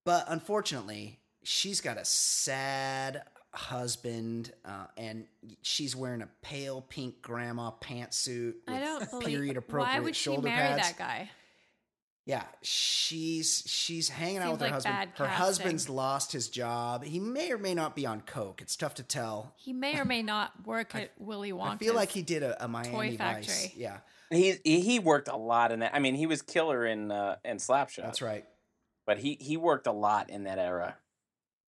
but unfortunately. She's got a sad husband, uh, and she's wearing a pale pink grandma pantsuit with I don't believe, period-appropriate shoulder pads. Why would she marry that guy? Yeah, she's she's hanging Seems out with her like husband. Her casting. Husband's lost his job. He may or may not be on coke. It's tough to tell. He may or may not work I, at Willy Wonka's. I feel like he did a, a Miami toy factory. Vice. Yeah, he he worked a lot in that. I mean, he was killer in uh, in Slapshot. That's right. But he he worked a lot in that era.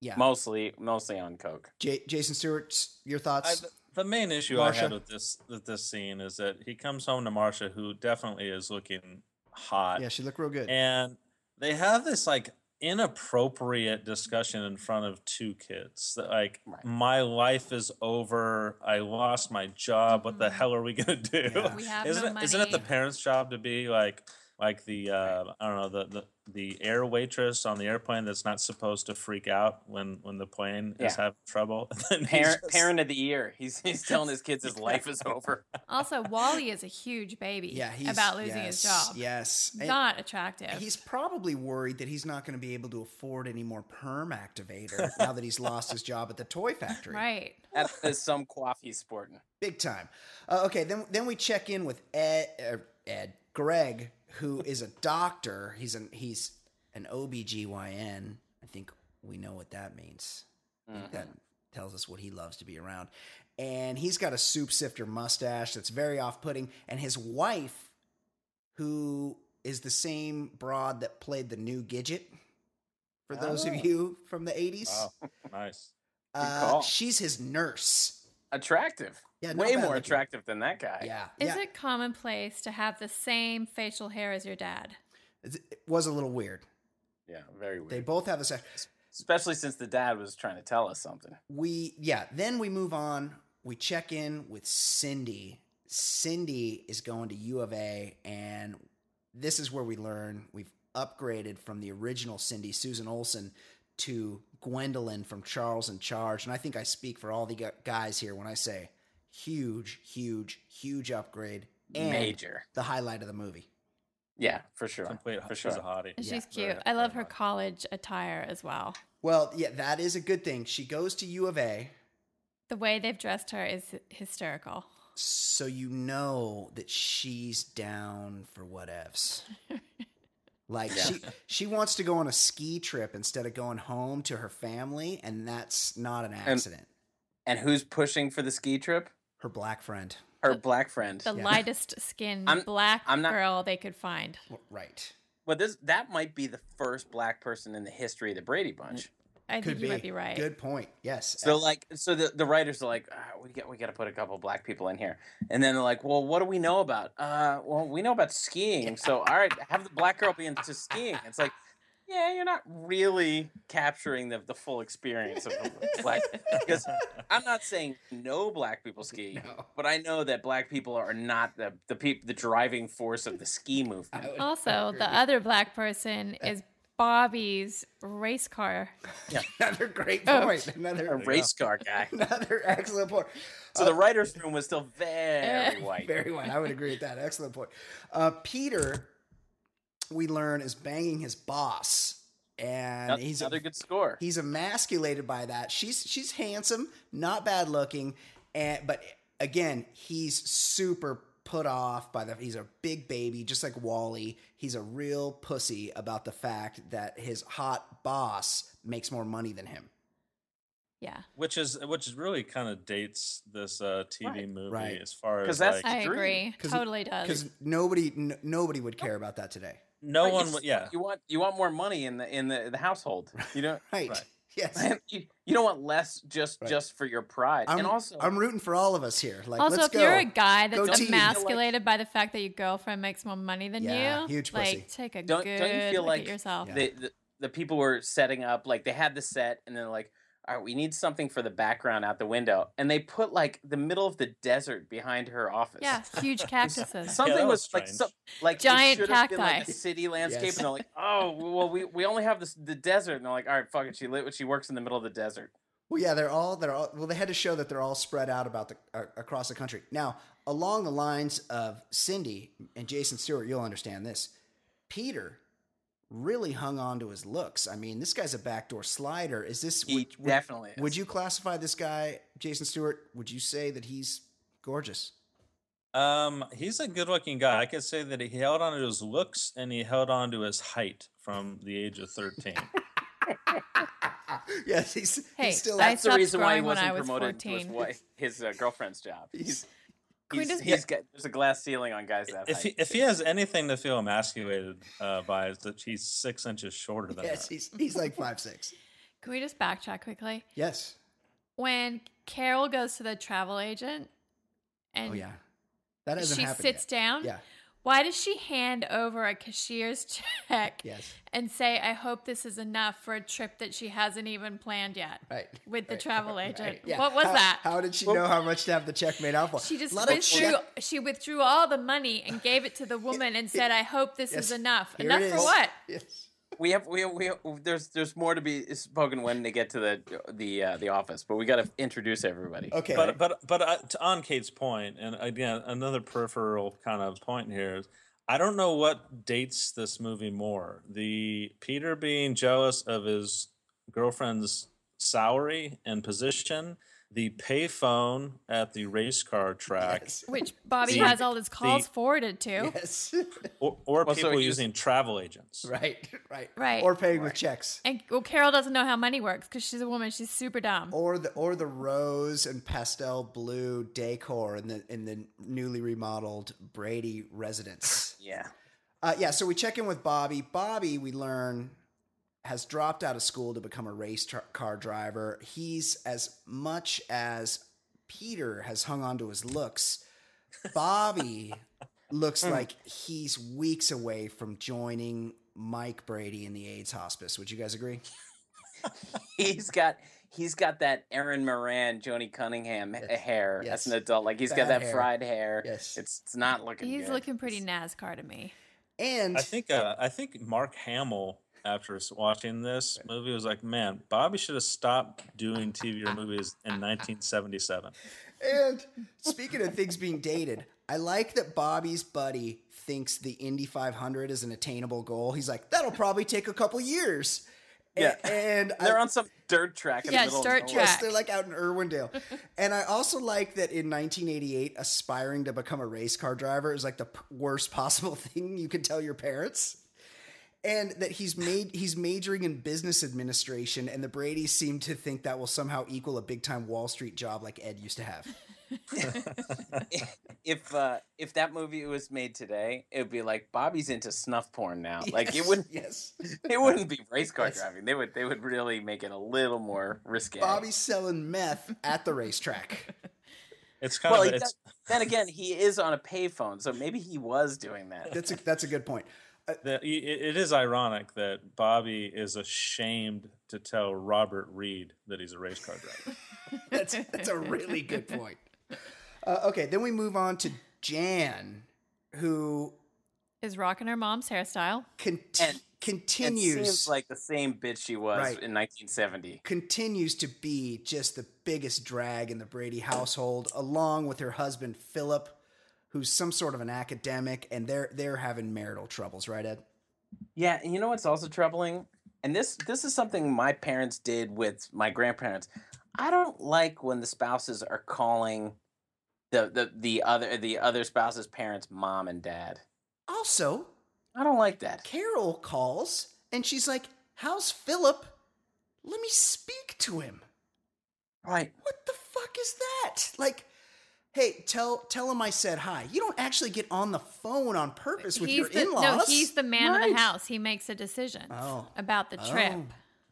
Yeah, mostly, mostly on coke. J- Jason Stewart, your thoughts? I, the main issue Marcia. I had with this with this scene is that he comes home to Marcia, who definitely is looking hot. Yeah, she looked real good. And they have this like inappropriate discussion in front of two kids. That, like, right. my life is over. I lost my job. What mm-hmm. the hell are we gonna do? Yeah. We have isn't no it, money. Isn't it the parents' job to be like? like the uh, I don't know the, the the air waitress on the airplane that's not supposed to freak out when, when the plane yeah. is having trouble. Parent, just... parent of the year. He's he's telling his kids his life is over. Also, Wally is a huge baby yeah, he's, about losing yes, his job. Yes, not and attractive. He's probably worried that he's not going to be able to afford any more perm activator now that he's lost his job at the toy factory. Right. At the some quaff he's sporting. Big time. Uh, okay, then then we check in with Ed, uh, Ed Greg, who is a doctor. He's an he's an O B G Y N. I think we know what that means. Mm-hmm. I think that tells us what he loves to be around. And he's got a soup sifter mustache that's very off-putting. And his wife, who is the same broad that played the new Gidget, for oh. those of you from the eighties. Oh, nice. Uh, she's his nurse. Attractive. Yeah, way more attractive than that guy. Yeah. Is yeah. it commonplace to have the same facial hair as your dad? It was a little weird. Yeah, very weird. They both have the same. Especially since the dad was trying to tell us something. We yeah, then we move on. We check in with Cindy. Cindy is going to U of A, and this is where we learn we've upgraded from the original Cindy, Susan Olsen, to Gwendolyn from Charles in Charge. And I think I speak for all the guys here when I say huge, huge, huge upgrade. And major. The highlight of the movie. Yeah, for sure. Complete, for sure. She's a hottie. She's yeah, cute. Very, I love her hottie. College attire as well. Well, yeah, that is a good thing. She goes to U of A. The way they've dressed her is hysterical. So you know that she's down for whatevs. Like yeah. she she wants to go on a ski trip instead of going home to her family, and that's not an accident. And, and who's pushing for the ski trip? Her black friend. Her the, black friend. The yeah. lightest skinned I'm, black I'm not, girl they could find. Right. Well, this that might be the first black person in the history of the Brady Bunch. I could think you be. might be right. Good point. Yes. So like, so the, the writers are like, ah, we got we got to put a couple of black people in here, and then they're like, well, what do we know about? Uh, well, we know about skiing. So all right, have the black girl be into skiing. It's like, yeah, you're not really capturing the the full experience of the black. Because I'm not saying no black people ski, no. but I know that black people are not the the peop- the driving force of the ski movement. Also, the other black person is. Bobby's race car. Yeah. Another great point. Oh. Another race car guy. Another excellent point. So uh, the writer's room was still very white. Very white. I would agree with that. Excellent point. Uh, Peter, we learn, is banging his boss. And That's he's another a, good score. He's emasculated by that. She's she's handsome, not bad looking, and but again, he's super put off by the he's a big baby, just like Wally. He's a real pussy about the fact that his hot boss makes more money than him. Yeah, which is which is really kind of dates this uh T V right. movie right. as far as that's like, I agree totally does because nobody n- nobody would care about that today. No right, one would. Yeah, you want you want more money in the in the, the household. You know, right. right. Yes, you, you don't want less just, right. just for your pride, I'm, and also I'm rooting for all of us here. Like, also, let's if go. You're a guy that's go emasculated by the fact that your girlfriend makes more money than yeah, you, huge pussy. Like, take a don't, good don't you feel look like at yourself. The, the the people were setting up, like they had the set, and they're like, all right, we need something for the background out the window, and they put like the middle of the desert behind her office. Yeah, huge cactuses. Something yeah, was, was like so, like giant it cacti. Been, like, a city landscape, yes. and they're like, "Oh, well, we, we only have this, the desert," and they're like, "All right, fuck it." She lit. She works in the middle of the desert. Well, yeah, they're all they're all. Well, they had to show that they're all spread out about the uh, across the country. Now, along the lines of Cindy and Jason Stewart, you'll understand this. Peter really hung on to his looks. I mean, this guy's a backdoor slider. Is this he would, would, definitely is. Would you classify this guy, Jason Stewart? Would you say that he's gorgeous? Um, he's a good-looking guy. I could say that he held on to his looks and he held on to his height from the age of thirteen. Yes, he's, hey, he's still. That's the reason why he wasn't was promoted to his, wife, his uh, girlfriend's job. He's. He's, just, he's got, there's a glass ceiling on guys that if height. He, if he has anything to feel emasculated uh, by, is that he's six inches shorter than yes, that. Yes, he's, he's like five, six. Can we just backtrack quickly? Yes. When Carol goes to the travel agent and oh, yeah. that hasn't she sits yet. down, yeah. Why does she hand over a cashier's check yes. and say, I hope this is enough for a trip that she hasn't even planned yet right. with right. the travel agent? Right. Yeah. What was how, that? How did she well, know how much to have the check made out for? She just withdrew, well, that, she withdrew all the money and gave it to the woman and said, I hope this yes. is enough. Here enough is. For what? Yes. We have we have, we have, there's there's more to be spoken when they get to the the uh, the office, but we got to introduce everybody. Okay, but but but uh, to, on Kate's point, and again another peripheral kind of point here is I don't know what dates this movie more: the Peter being jealous of his girlfriend's salary and position, the payphone at the race car track, yes. which Bobby the, has all his calls the, forwarded to, yes. or, or well, people so using just, travel agents, right, right, right, or paying right. with checks. And well, Carol doesn't know how money works because she's a woman; she's super dumb. Or the or the rose and pastel blue decor in the in the newly remodeled Brady residence. yeah, uh, yeah. So we check in with Bobby. Bobby, we learn, has dropped out of school to become a race tra- car driver. He's, as much as Peter has hung on to his looks, Bobby looks like he's weeks away from joining Mike Brady in the AIDS hospice. Would you guys agree? he's got he's got that Aaron Moran, Joni Cunningham yes. hair yes. as an adult. Like he's Bad got that hair. fried hair. Yes, it's it's not looking. He's good. looking pretty NASCAR to me. And I think uh, I think Mark Hamill, after watching this movie, was like, man, Bobby should have stopped doing T V or movies in nineteen seventy-seven. And speaking of things being dated, I like that Bobby's buddy thinks the Indy five hundred is an attainable goal. He's like, that'll probably take a couple years. Yeah. And, and they're I, on some dirt track. In yeah, the middle dirt of track. Yes, they're like out in Irwindale. And I also like that in nineteen eighty-eight, aspiring to become a race car driver is like the p- worst possible thing you could tell your parents. And that he's made he's majoring in business administration, and the Bradys seem to think that will somehow equal a big time Wall Street job like Ed used to have. if uh, if that movie was made today, it would be like Bobby's into snuff porn now. Yes, like it wouldn't yes. it wouldn't be race car yes. driving. They would they would really make it a little more risky. Bobby's selling meth at the racetrack. It's kind well, of it's... Does, then again, he is on a payphone, so maybe he was doing that. That's a, that's a good point. The, it is ironic that Bobby is ashamed to tell Robert Reed that he's a race car driver. that's, that's a really good point. Uh, okay, then we move on to Jan, who is rocking her mom's hairstyle. Con- and continues. It seems like the same bitch she was right. in nineteen seventy. Continues to be just the biggest drag in the Brady household, along with her husband, Phillip, who's some sort of an academic, and they're they're having marital troubles, right, Ed? Yeah, and you know what's also troubling? And this this is something my parents did with my grandparents. I don't like when the spouses are calling the the, the other the other spouse's parents mom and dad. Also, I don't like that. Carol calls and she's like, "How's Philip? Let me speak to him." Right. What the fuck is that? Like, hey, tell tell him I said hi. You don't actually get on the phone on purpose with he's your the, in-laws. No, he's the man right. of the house. He makes a decision oh. about the trip, oh,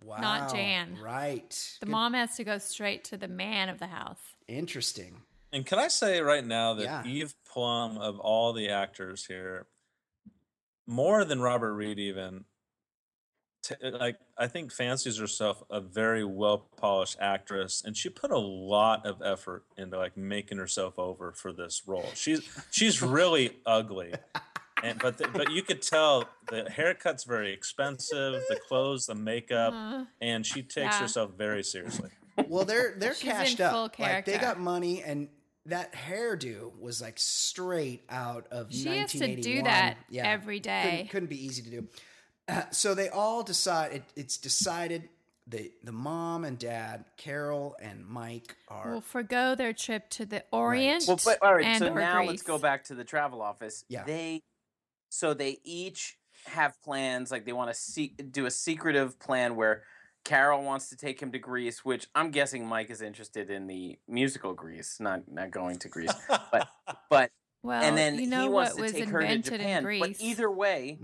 wow. not Jan. Right. The Good. mom has to go straight to the man of the house. Interesting. And can I say right now that yeah. Eve Plum, of all the actors here, more than Robert Reed even, t- like I think fancies herself a very well-polished actress, and she put a lot of effort into like making herself over for this role. She's she's really ugly, and but the, but you could tell the haircut's very expensive, the clothes, the makeup, uh-huh. and she takes yeah. herself very seriously. Well, they're they're she's cashed in full up. Character. Like, they got money, and that hairdo was like straight out of she nineteen eighty-one. She has to do that yeah. every day. Couldn't, couldn't be easy to do. Uh, so they all decide, it, it's decided, the, the mom and dad, Carol and Mike, are... will forgo their trip to the Orient right. Well, but, all right, and so now Greece. Let's go back to the travel office. Yeah. They, so they each have plans, like they want to see, do a secretive plan where Carol wants to take him to Greece, which I'm guessing Mike is interested in the musical Greece, not not going to Greece. But, but well, and then you know he wants to take her to Japan. But either way...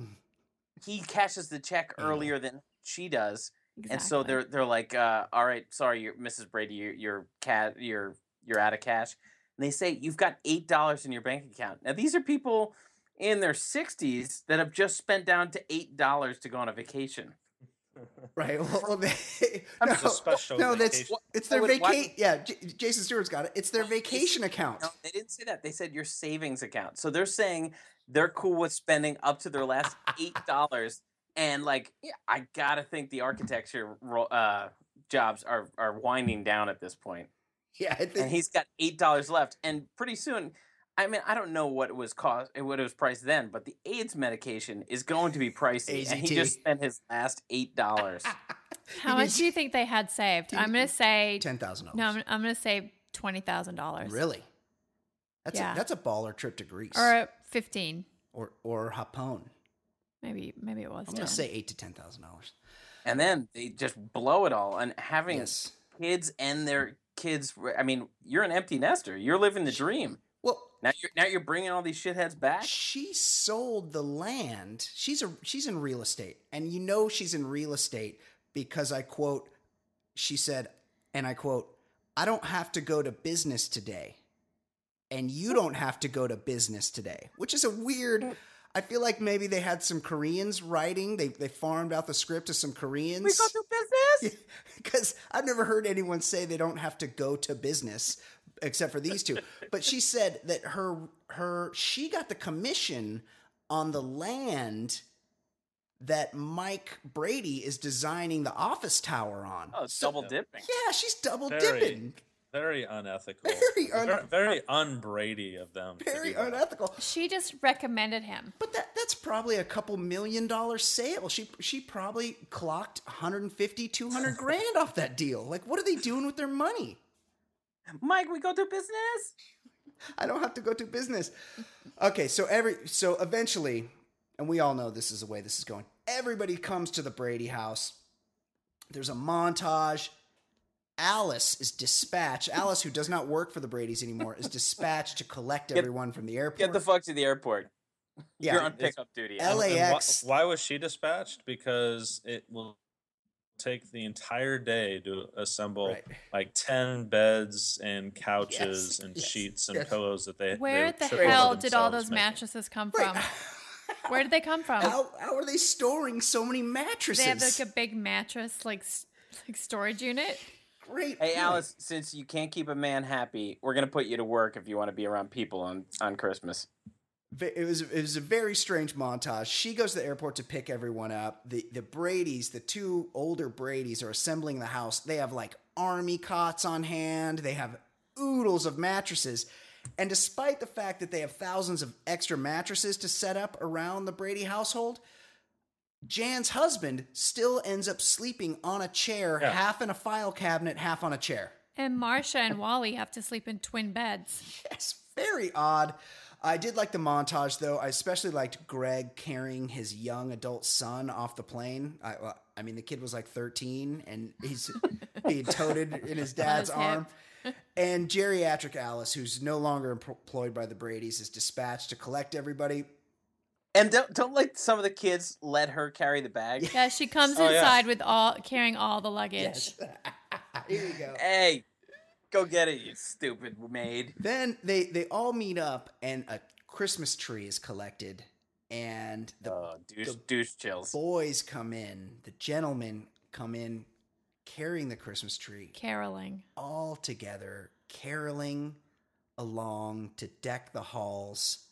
he cashes the check earlier than she does, exactly. and so they're they're like, uh, "All right, sorry, you're, Missus Brady, you're you're, cat, you're you're out of cash." And they say, "You've got eight dollars in your bank account." Now these are people in their sixties that have just spent down to eight dollars to go on a vacation. Right. Well, they, no, it's a special no, that's it's their vacation. Yeah, J- Jason Stewart's got it. It's their vacation account. No, they didn't say that. They said your savings account. So they're saying they're cool with spending up to their last eight dollars. And like, yeah, I gotta think the architecture uh, jobs are are winding down at this point. Yeah, I think. And he's got eight dollars left, and pretty soon. I mean, I don't know what it was cost, what it was priced then, but the AIDS medication is going to be pricey, A Z T. And he just spent his last eight dollars. How much do you think they had saved? I'm going to say ten thousand dollars. No, I'm, I'm going to say twenty thousand dollars. Really? That's yeah. a, that's a baller trip to Greece, or fifteen, or or Japón. Maybe maybe it was. I'm going to say eight to ten thousand dollars. And then they just blow it all, and having yes. kids and their kids. I mean, you're an empty nester. You're living the dream. Well, now you're now you're bringing all these shitheads back. She sold the land. She's a she's in real estate, and you know she's in real estate because I quote, she said, and I quote, "I don't have to go to business today, and you don't have to go to business today," which is a weird. I feel like maybe they had some Koreans writing. They they farmed out the script to some Koreans. We go to business? Because I've never heard anyone say they don't have to go to business except for these two. But she said that her her she got the commission on the land that Mike Brady is designing the office tower on. Oh, it's double so, dipping. Yeah, she's double very, dipping. Very unethical. Very, un- very, very un-Brady of them. Very unethical. She just recommended him. But that that's probably a couple million dollar sale. She she probably clocked one hundred fifty, two hundred grand off that deal. Like, what are they doing with their money? Mike, we go to business? I don't have to go to business. Okay, so every so eventually, and we all know this is the way this is going, everybody comes to the Brady house. There's a montage. Alice is dispatched. Alice, who does not work for the Bradys anymore, is dispatched to collect get, everyone from the airport. Get the fuck to the airport. Yeah, you're on pickup duty. L A X. Why, why was she dispatched? Because it will take the entire day to assemble right. like ten beds and couches yes, and yes, sheets and yes. pillows that they where they the hell did all those making. mattresses come from right. Where did they come from? How, how are they storing so many mattresses? They have like a big mattress like like storage unit. Great. Hey Alice, since you can't keep a man happy, we're gonna put you to work if you want to be around people on on Christmas. It was it was a very strange montage. She goes to the airport to pick everyone up. The the Bradys, the two older Bradys, are assembling the house. They have like army cots on hand. They have oodles of mattresses. And despite the fact that they have thousands of extra mattresses to set up around the Brady household, Jan's husband still ends up sleeping on a chair, yeah. half in a file cabinet, half on a chair. And Marcia and Wally have to sleep in twin beds. Yes, very odd. I did like the montage, though. I especially liked Greg carrying his young adult son off the plane. I, well, I mean, the kid was like thirteen, and he's being toted in his dad's arm. And geriatric Alice, who's no longer employed by the Bradys, is dispatched to collect everybody. And don't don't like some of the kids let her carry the bag. Yeah, she comes oh, inside yeah. with all carrying all the luggage. Yes. Here you go. Hey. Go get it, you stupid maid. Then they, they all meet up, and a Christmas tree is collected, and the, oh, douche, the douche chills. Boys come in, the gentlemen come in, carrying the Christmas tree, caroling all together, caroling along to deck the halls,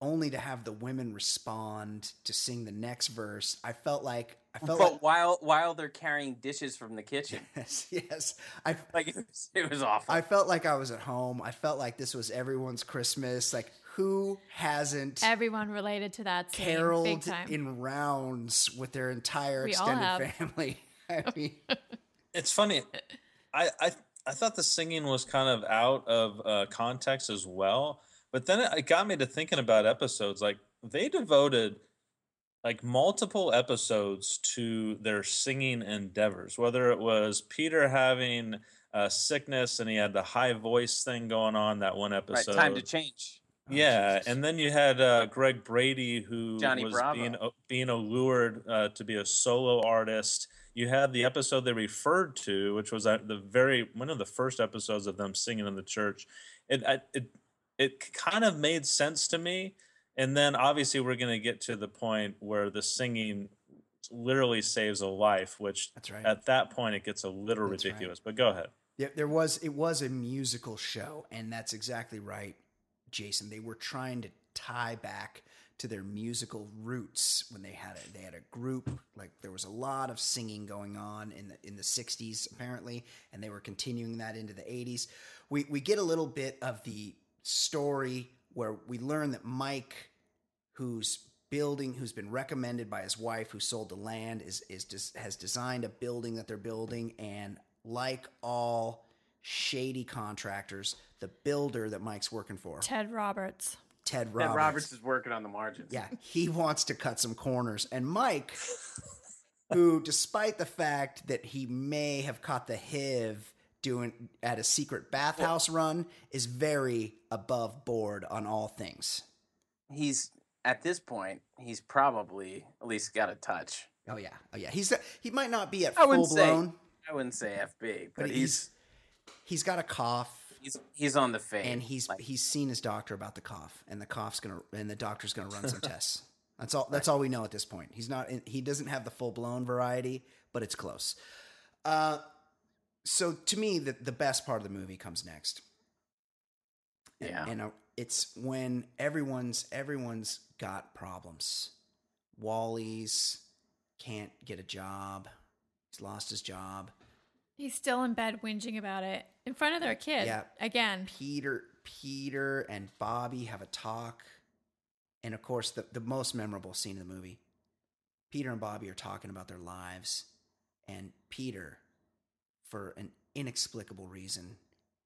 only to have the women respond to sing the next verse. I felt like. I felt but like, while while they're carrying dishes from the kitchen, yes, yes, I like it was, it was awful. I felt like I was at home. I felt like this was everyone's Christmas. Like who hasn't? Everyone related to that scene, caroled big time. In rounds with their entire we extended family. I mean, it's funny. I, I I thought the singing was kind of out of uh, context as well, but then it got me to thinking about episodes. Like they devoted. Like multiple episodes to their singing endeavors, whether it was Peter having uh, sickness and he had the high voice thing going on that one episode. Right, time to change. Yeah, oh, and then you had uh, Greg Brady who Johnny was Bravo. being uh, being allured uh, to be a solo artist. You had the episode they referred to, which was the very one of the first episodes of them singing in the church. It I, it it kind of made sense to me. And then obviously we're going to get to the point where the singing literally saves a life, which that's right. At that point it gets a little that's ridiculous, right. But go ahead. Yeah, there was, it was a musical show, and that's exactly right, Jason. They were trying to tie back to their musical roots when they had a, they had a group, like there was a lot of singing going on in the, in the sixties apparently. And they were continuing that into the eighties. We, we get a little bit of the story where we learn that Mike, who's building, who's been recommended by his wife, who sold the land, is, is just, has designed a building that they're building. And like all shady contractors, the builder that Mike's working for, Ted Roberts, Ted Roberts. Ted Roberts is working on the margins. Yeah, he wants to cut some corners. And Mike, who, despite the fact that he may have caught the H I V doing at a secret bathhouse well, run, is very above board on all things. He's, at this point, he's probably at least got a touch. Oh, yeah. Oh, yeah. He's He might not be at I full blown. Say, I wouldn't say F B, but, but he's, he's he's got a cough. He's he's on the fade, and he's like, he's seen his doctor about the cough, and the cough's gonna and the doctor's gonna run some tests. That's all. That's all we know at this point. He's not. He doesn't have the full blown variety, but it's close. Uh, so to me, the the best part of the movie comes next. And, yeah, and uh, it's when everyone's everyone's got problems. Wally's can't get a job. He's lost his job. He's still in bed whinging about it in front of their kid. Yeah. Again. Peter Peter and Bobby have a talk. And, of course, the, the most memorable scene in the movie, Peter and Bobby are talking about their lives. And Peter, for an inexplicable reason,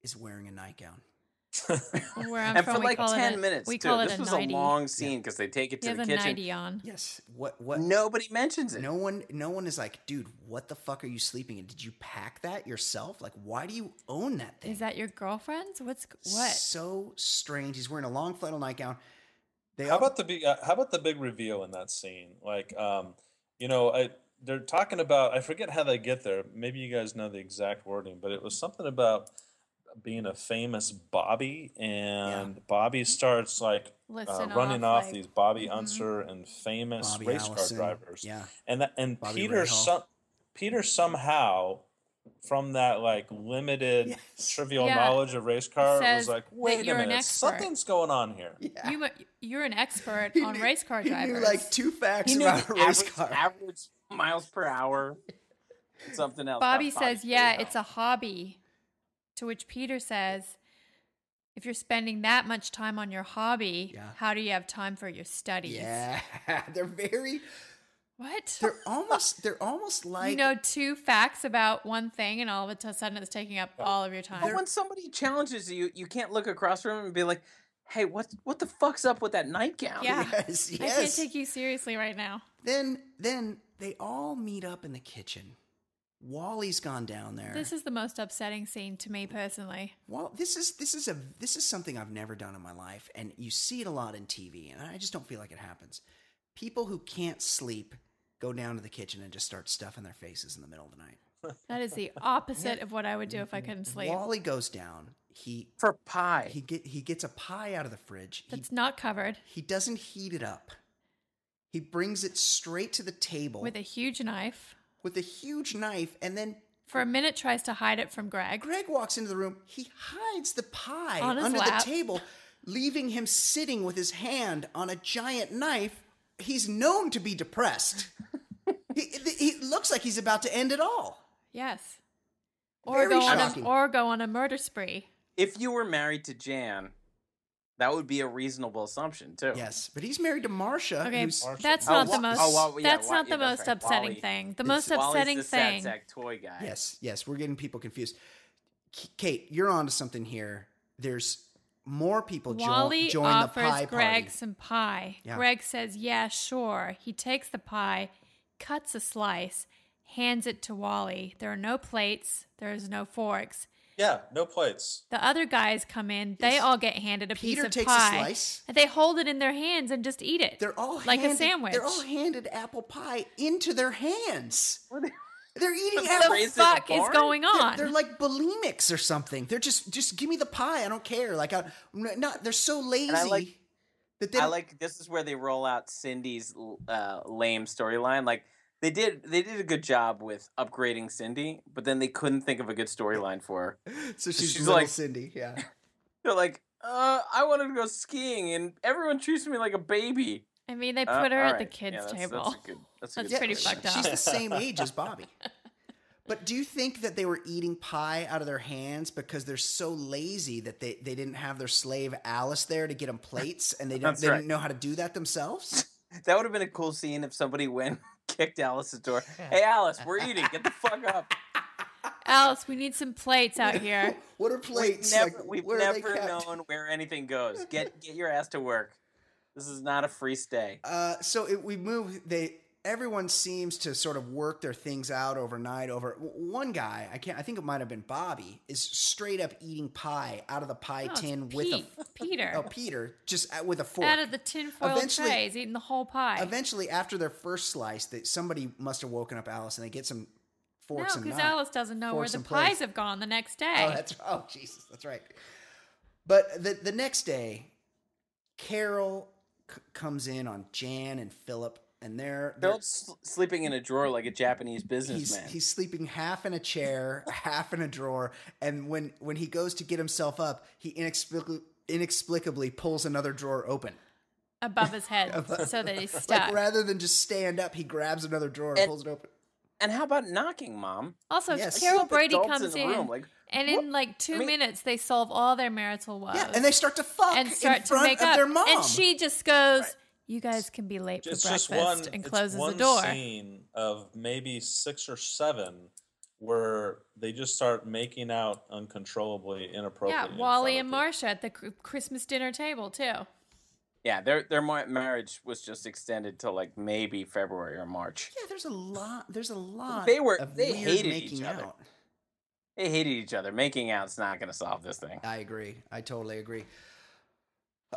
is wearing a nightgown. Where I'm and from, for like ten it, minutes, we too. Call it this was ninety. A long scene because yeah. They take it to he the has a kitchen. ninety on. Yes. What? What? Nobody mentions it. No one. No one is like, dude, what the fuck are you sleeping in? Did you pack that yourself? Like, why do you own that thing? Is that your girlfriend's? What's what? So strange. He's wearing a long flannel nightgown. They how all... about the big? Uh, how about the big reveal in that scene? Like, um, you know, I, they're talking about. I forget how they get there. Maybe you guys know the exact wording, but it was something about being a famous Bobby, and yeah. Bobby starts like uh, running off, off like, these Bobby mm-hmm. Unser and famous Bobby race Allison. Car drivers. Yeah. And that, and Bobby Peter, some, Peter somehow from that like limited yes. trivial yeah. knowledge of race car was like, wait a minute, something's going on here. Yeah. You, you're an expert on knew, race car drivers. He knew like two facts about a race average, car. Average miles per hour. Something else. Bobby says, yeah, it's a hobby. To which Peter says, if you're spending that much time on your hobby, yeah. how do you have time for your studies? Yeah, they're very... What? They're almost They're almost like... You know, two facts about one thing, and all of a sudden it's taking up all of your time. But when somebody challenges you, you can't look across from them and be like, hey, what what the fuck's up with that nightgown? Yeah. Yes, yes. I can't take you seriously right now. Then, Then they all meet up in the kitchen. Wally's gone down there. This is the most upsetting scene to me personally. Well, this is this is a this is something I've never done in my life, and you see it a lot in T V, and I just don't feel like it happens. People who can't sleep go down to the kitchen and just start stuffing their faces in the middle of the night. That is the opposite of what I would do if I couldn't sleep. Wally goes down. He for pie. He get he gets a pie out of the fridge. That's he, not covered. He doesn't heat it up. He brings it straight to the table with a huge knife. With a huge knife, and then... For a minute, tries to hide it from Greg. Greg walks into the room. He hides the pie under lap. The table, leaving him sitting with his hand on a giant knife. He's known to be depressed. he, he looks like he's about to end it all. Yes. Or go, on a, or go on a murder spree. If you were married to Jan... That would be a reasonable assumption, too. Yes, but he's married to Marcia. Okay, Marcia. That's not oh, the most. Oh, well, yeah, that's well, not yeah, the that's most right. upsetting Wally, thing. The most Wally's upsetting the thing. Sad sack toy guy. Yes, yes, we're getting people confused. Kate, you're onto something here. There's more people jo- join the pie party. Wally offers Greg some pie. Yeah. Greg says, "Yeah, sure." He takes the pie, cuts a slice, hands it to Wally. There are no plates. There is no forks. Yeah, no plates. The other guys come in. They yes. all get handed a Peter piece of takes pie. A slice. And they hold it in their hands and just eat it. They're all like handed, a sandwich. They're all handed apple pie into their hands. They're eating apple pie. What the fuck is going on? They're, they're like bulimics or something. They're just, just give me the pie. I don't care. Like I, not. They're so lazy. And I like, That they I like this is where they roll out Cindy's uh, lame storyline. Like they did, they did a good job with upgrading Cindy, but then they couldn't think of a good storyline for her. So she's, she's like Cindy, yeah. They're like, uh, I wanted to go skiing, and everyone treats me like a baby. I mean, they put uh, her at right. the kids' yeah, that's, table. That's, good, that's, that's pretty fucked up. She's the same age as Bobby. But do you think that they were eating pie out of their hands because they're so lazy that they, they didn't have their slave Alice there to get them plates, and they didn't, they right. didn't know how to do that themselves? That would have been a cool scene if somebody went kicked Alice's door. Hey, Alice, we're eating. Get the fuck up. Alice, we need some plates out here. What are plates? We've never, like, we've never known where anything goes. Get get your ass to work. This is not a free stay. Uh, so it, we move. They everyone seems to sort of work their things out overnight. Over one guy, I can't. I think it might have been Bobby. Is straight up eating pie out of the pie oh, tin with Pete, a Peter. Oh, Peter, just with a fork out of the tinfoil tray. He's eating the whole pie. Eventually, after their first slice, that somebody must have woken up Alice, and they get some forks. No, because Alice doesn't know where the pies plates. have gone the next day. Oh, that's oh Jesus, that's right. But the the next day, Carol C- comes in on Jan and Phillip, and they're, they're Phillip's sleeping in a drawer like a Japanese businessman. He's, he's sleeping half in a chair, half in a drawer, and when, when he goes to get himself up, he inexplicably, inexplicably pulls another drawer open above his head above, so that he's stuck. Like, rather than just stand up, he grabs another drawer and, and pulls it open. And how about knocking, Mom? Also, yes. Carol Brady comes in, in room, like, and what? in like two I mean, minutes, they solve all their marital woes. Yeah, and they start to fuck and start in front to make of up. their mom. And she just goes, right. "You guys can be late it's for breakfast," one, and closes the door. It's one scene of maybe six or seven where they just start making out uncontrollably, inappropriately. Yeah, Wally and Marcia at the Christmas dinner table too. Yeah, their their marriage was just extended to like maybe February or March. Yeah, there's a lot. There's a lot. They were of they hated each other. Out. They hated each other. Making out's not going to solve this thing. I agree. I totally agree.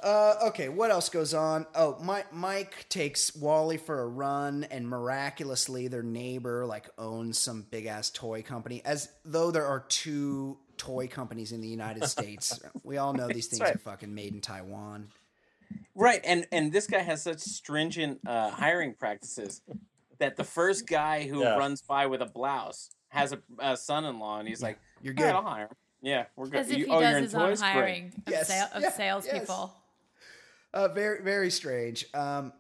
Uh, okay, what else goes on? Oh, my, Mike takes Wally for a run, and miraculously, their neighbor like owns some big ass toy company, as though there are two toy companies in the United States. We all know these things right. are fucking made in Taiwan. Right, and, and this guy has such stringent uh, hiring practices that the first guy who yeah. runs by with a blouse has a, a son-in-law, and he's yeah. like, "You're good. All right, I'll hire him. Yeah, we're good." As if he you, does oh, his own hiring of, yes. sale, of yeah. salespeople. Yes. Uh, very, very strange. Um,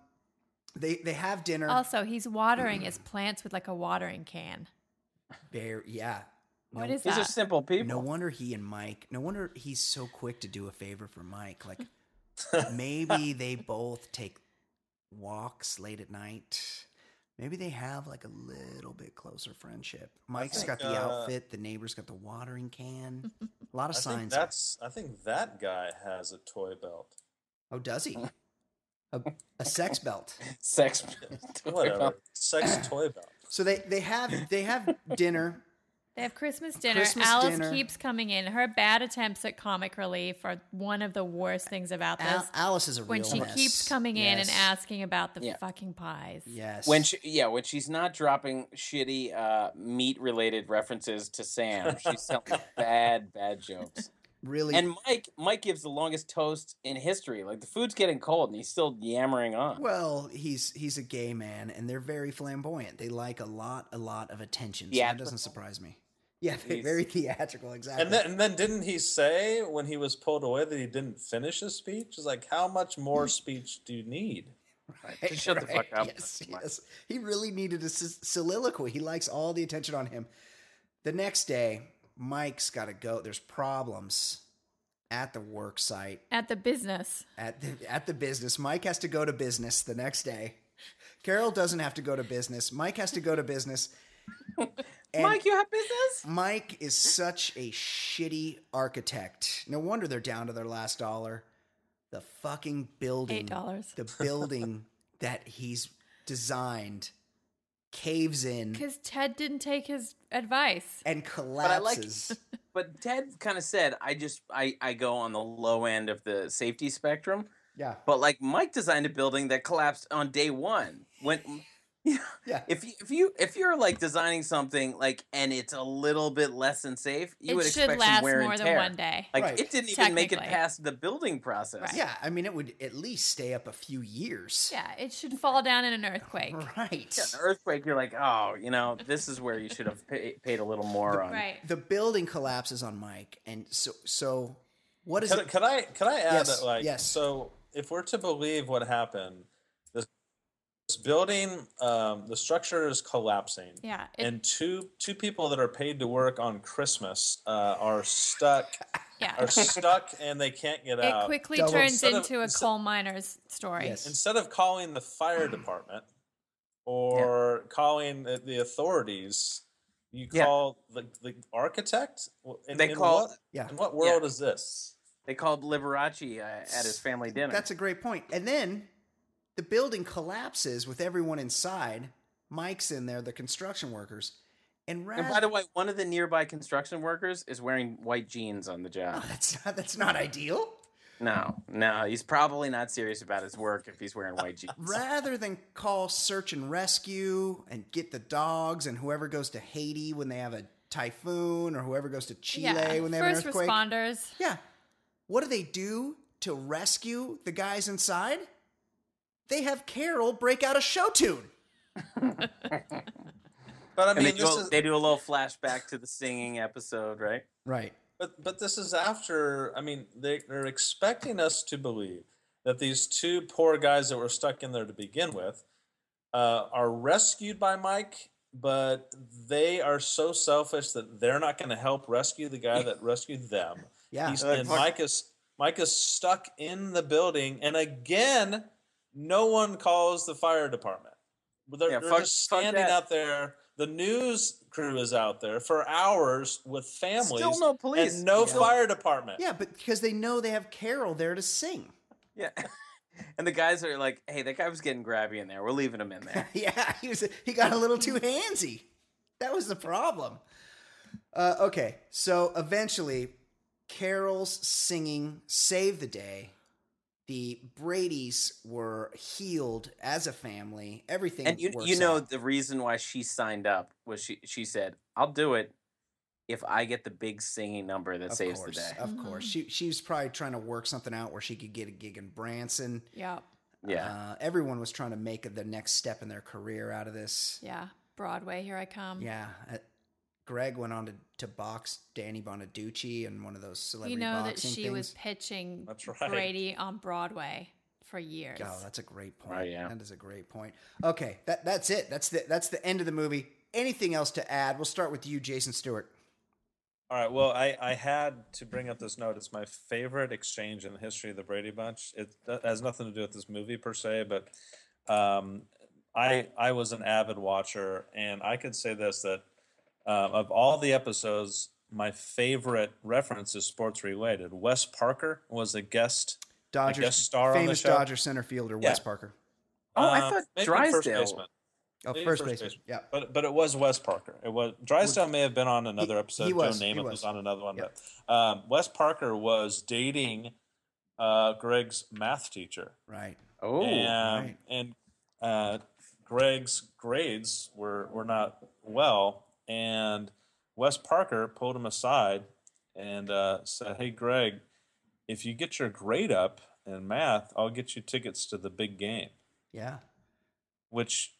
they they have dinner. Also, he's watering mm. his plants with like a watering can. Very, yeah. What no, is these that? These are simple people. No wonder he and Mike. No wonder he's so quick to do a favor for Mike. Like. Maybe they both take walks late at night. Maybe they have like a little bit closer friendship. Mike's think, got the uh, outfit. The neighbor's got the watering can. A lot of I signs. Think that's. Out. I think that guy has a toy belt. Oh, does he? a, a sex belt. Sex toy Whatever. belt. Sex toy belt. So they, they have they have dinner. They have Christmas dinner. Christmas Alice dinner. keeps coming in. Her bad attempts at comic relief are one of the worst things about this. Al- Alice is a when real When she mess. keeps coming yes. in and asking about the yeah. fucking pies. Yes. When she, yeah, when she's not dropping shitty uh, meat-related references to Sam, she's telling bad, bad jokes. Really. And Mike, Mike gives the longest toast in history. Like the food's getting cold, and he's still yammering on. Well, he's he's a gay man, and they're very flamboyant. They like a lot, a lot of attention. So yeah, that doesn't surprise me. Yeah, very theatrical, exactly. And then, and then didn't he say when he was pulled away that he didn't finish his speech? It's like, how much more speech do you need? Right, Just shut right. the fuck up. Yes, yes. He really needed a soliloquy. He likes all the attention on him. The next day, Mike's got to go. There's problems at the work site. At the business. At the, at the business. Mike has to go to business the next day. Carol doesn't have to go to business. Mike has to go to business. And Mike, you have business? Mike is such a shitty architect. No wonder they're down to their last dollar. The fucking building. eight dollars The building that he's designed caves in. Because Ted didn't take his advice. And collapses. But, I like, but Ted kind of said, I just, I, I go on the low end of the safety spectrum. Yeah. But like Mike designed a building that collapsed on day one. When... Yeah. Yeah. If you if you if you're like designing something like and it's a little bit less than safe, you it would expect some wear and tear. It should last more than one day. Like right. It didn't even make it past the building process. Right. Yeah, I mean it would at least stay up a few years. Yeah, it should fall down in an earthquake. Right. Yeah, an earthquake, you're like, oh, you know, this is where you should have pay, paid a little more the, on. Right. The building collapses on Mike, and so so what is could, it? Could I could I add yes, that like yes. so if we're to believe what happened. This building, um, the structure is collapsing. Yeah, it, and two two people that are paid to work on Christmas uh, are stuck. Yeah. are stuck, and they can't get it out. It quickly Double. turns instead into of, a instead, coal miner's story. Yes. Instead of calling the fire department or yeah. calling the, the authorities, you call yeah. the, the architect. In, they in call. What, yeah. In what world yeah. is this? They called Liberace uh, at his family dinner. That's a great point. And then. The building collapses with everyone inside. Mike's in there, the construction workers. And, rather, and by the way, one of the nearby construction workers is wearing white jeans on the job. Oh, that's not, that's not ideal. No, no. He's probably not serious about his work if he's wearing white jeans. Rather than call search and rescue and get the dogs and whoever goes to Haiti when they have a typhoon or whoever goes to Chile yeah, when they have an earthquake. First responders. Yeah. What do they do to rescue the guys inside? They have Carol break out a show tune. But I mean, they do, is, they do a little flashback to the singing episode, right? Right. But but this is after. I mean, they, they're expecting us to believe that these two poor guys that were stuck in there to begin with uh, are rescued by Mike, but they are so selfish that they're not going to help rescue the guy that rescued them. Yeah. He's, and Mike is Mike is stuck in the building, and again. No one calls the fire department. They're, yeah, they're fuck, just standing out there. The news crew is out there for hours with families. Still no police. And no yeah. fire department. Yeah, but because they know they have Carol there to sing. Yeah. And the guys are like, hey, that guy was getting grabby in there. We're leaving him in there. yeah, he was. He got a little too handsy. That was the problem. Uh, okay, so eventually Carol's singing saved the day. The Bradys were healed as a family. Everything and you, you know out. The reason why she signed up was she she said, "I'll do it if I get the big singing number that of saves course, the day." Of mm-hmm. course, she she was probably trying to work something out where she could get a gig in Branson. Yeah, yeah. Uh, everyone was trying to make the next step in their career out of this. Yeah, Broadway, here I come. Yeah. Uh, Greg went on to, to box Danny Bonaducci and one of those celebrity boxing things. You know that she things. was pitching right. Brady on Broadway for years. Oh, that's a great point. Right, yeah. That is a great point. Okay, that that's it. That's the that's the end of the movie. Anything else to add? We'll start with you, Jason Stewart. All right, well, I, I had to bring up this note. It's my favorite exchange in the history of the Brady Bunch. It has nothing to do with this movie per se, but um, I I was an avid watcher, and I could say this, that Uh, of all the episodes, my favorite reference is sports related. Wes Parker was a guest, Dodgers, a guest star on the show. Famous Dodger center fielder, yeah. Wes Parker. Oh, I thought uh, Drysdale. First baseman. Oh, first, first baseman. baseman. Yeah, but but it was Wes Parker. It was Drysdale may have been on another he, episode. He was, Joe Namath was. was on another one. Yep. But um, Wes Parker was dating uh, Greg's math teacher. Right. Oh. And, right. and uh, Greg's grades were were not well. And Wes Parker pulled him aside and uh, said, "Hey, Greg, if you get your grade up in math, I'll get you tickets to the big game." Yeah. Which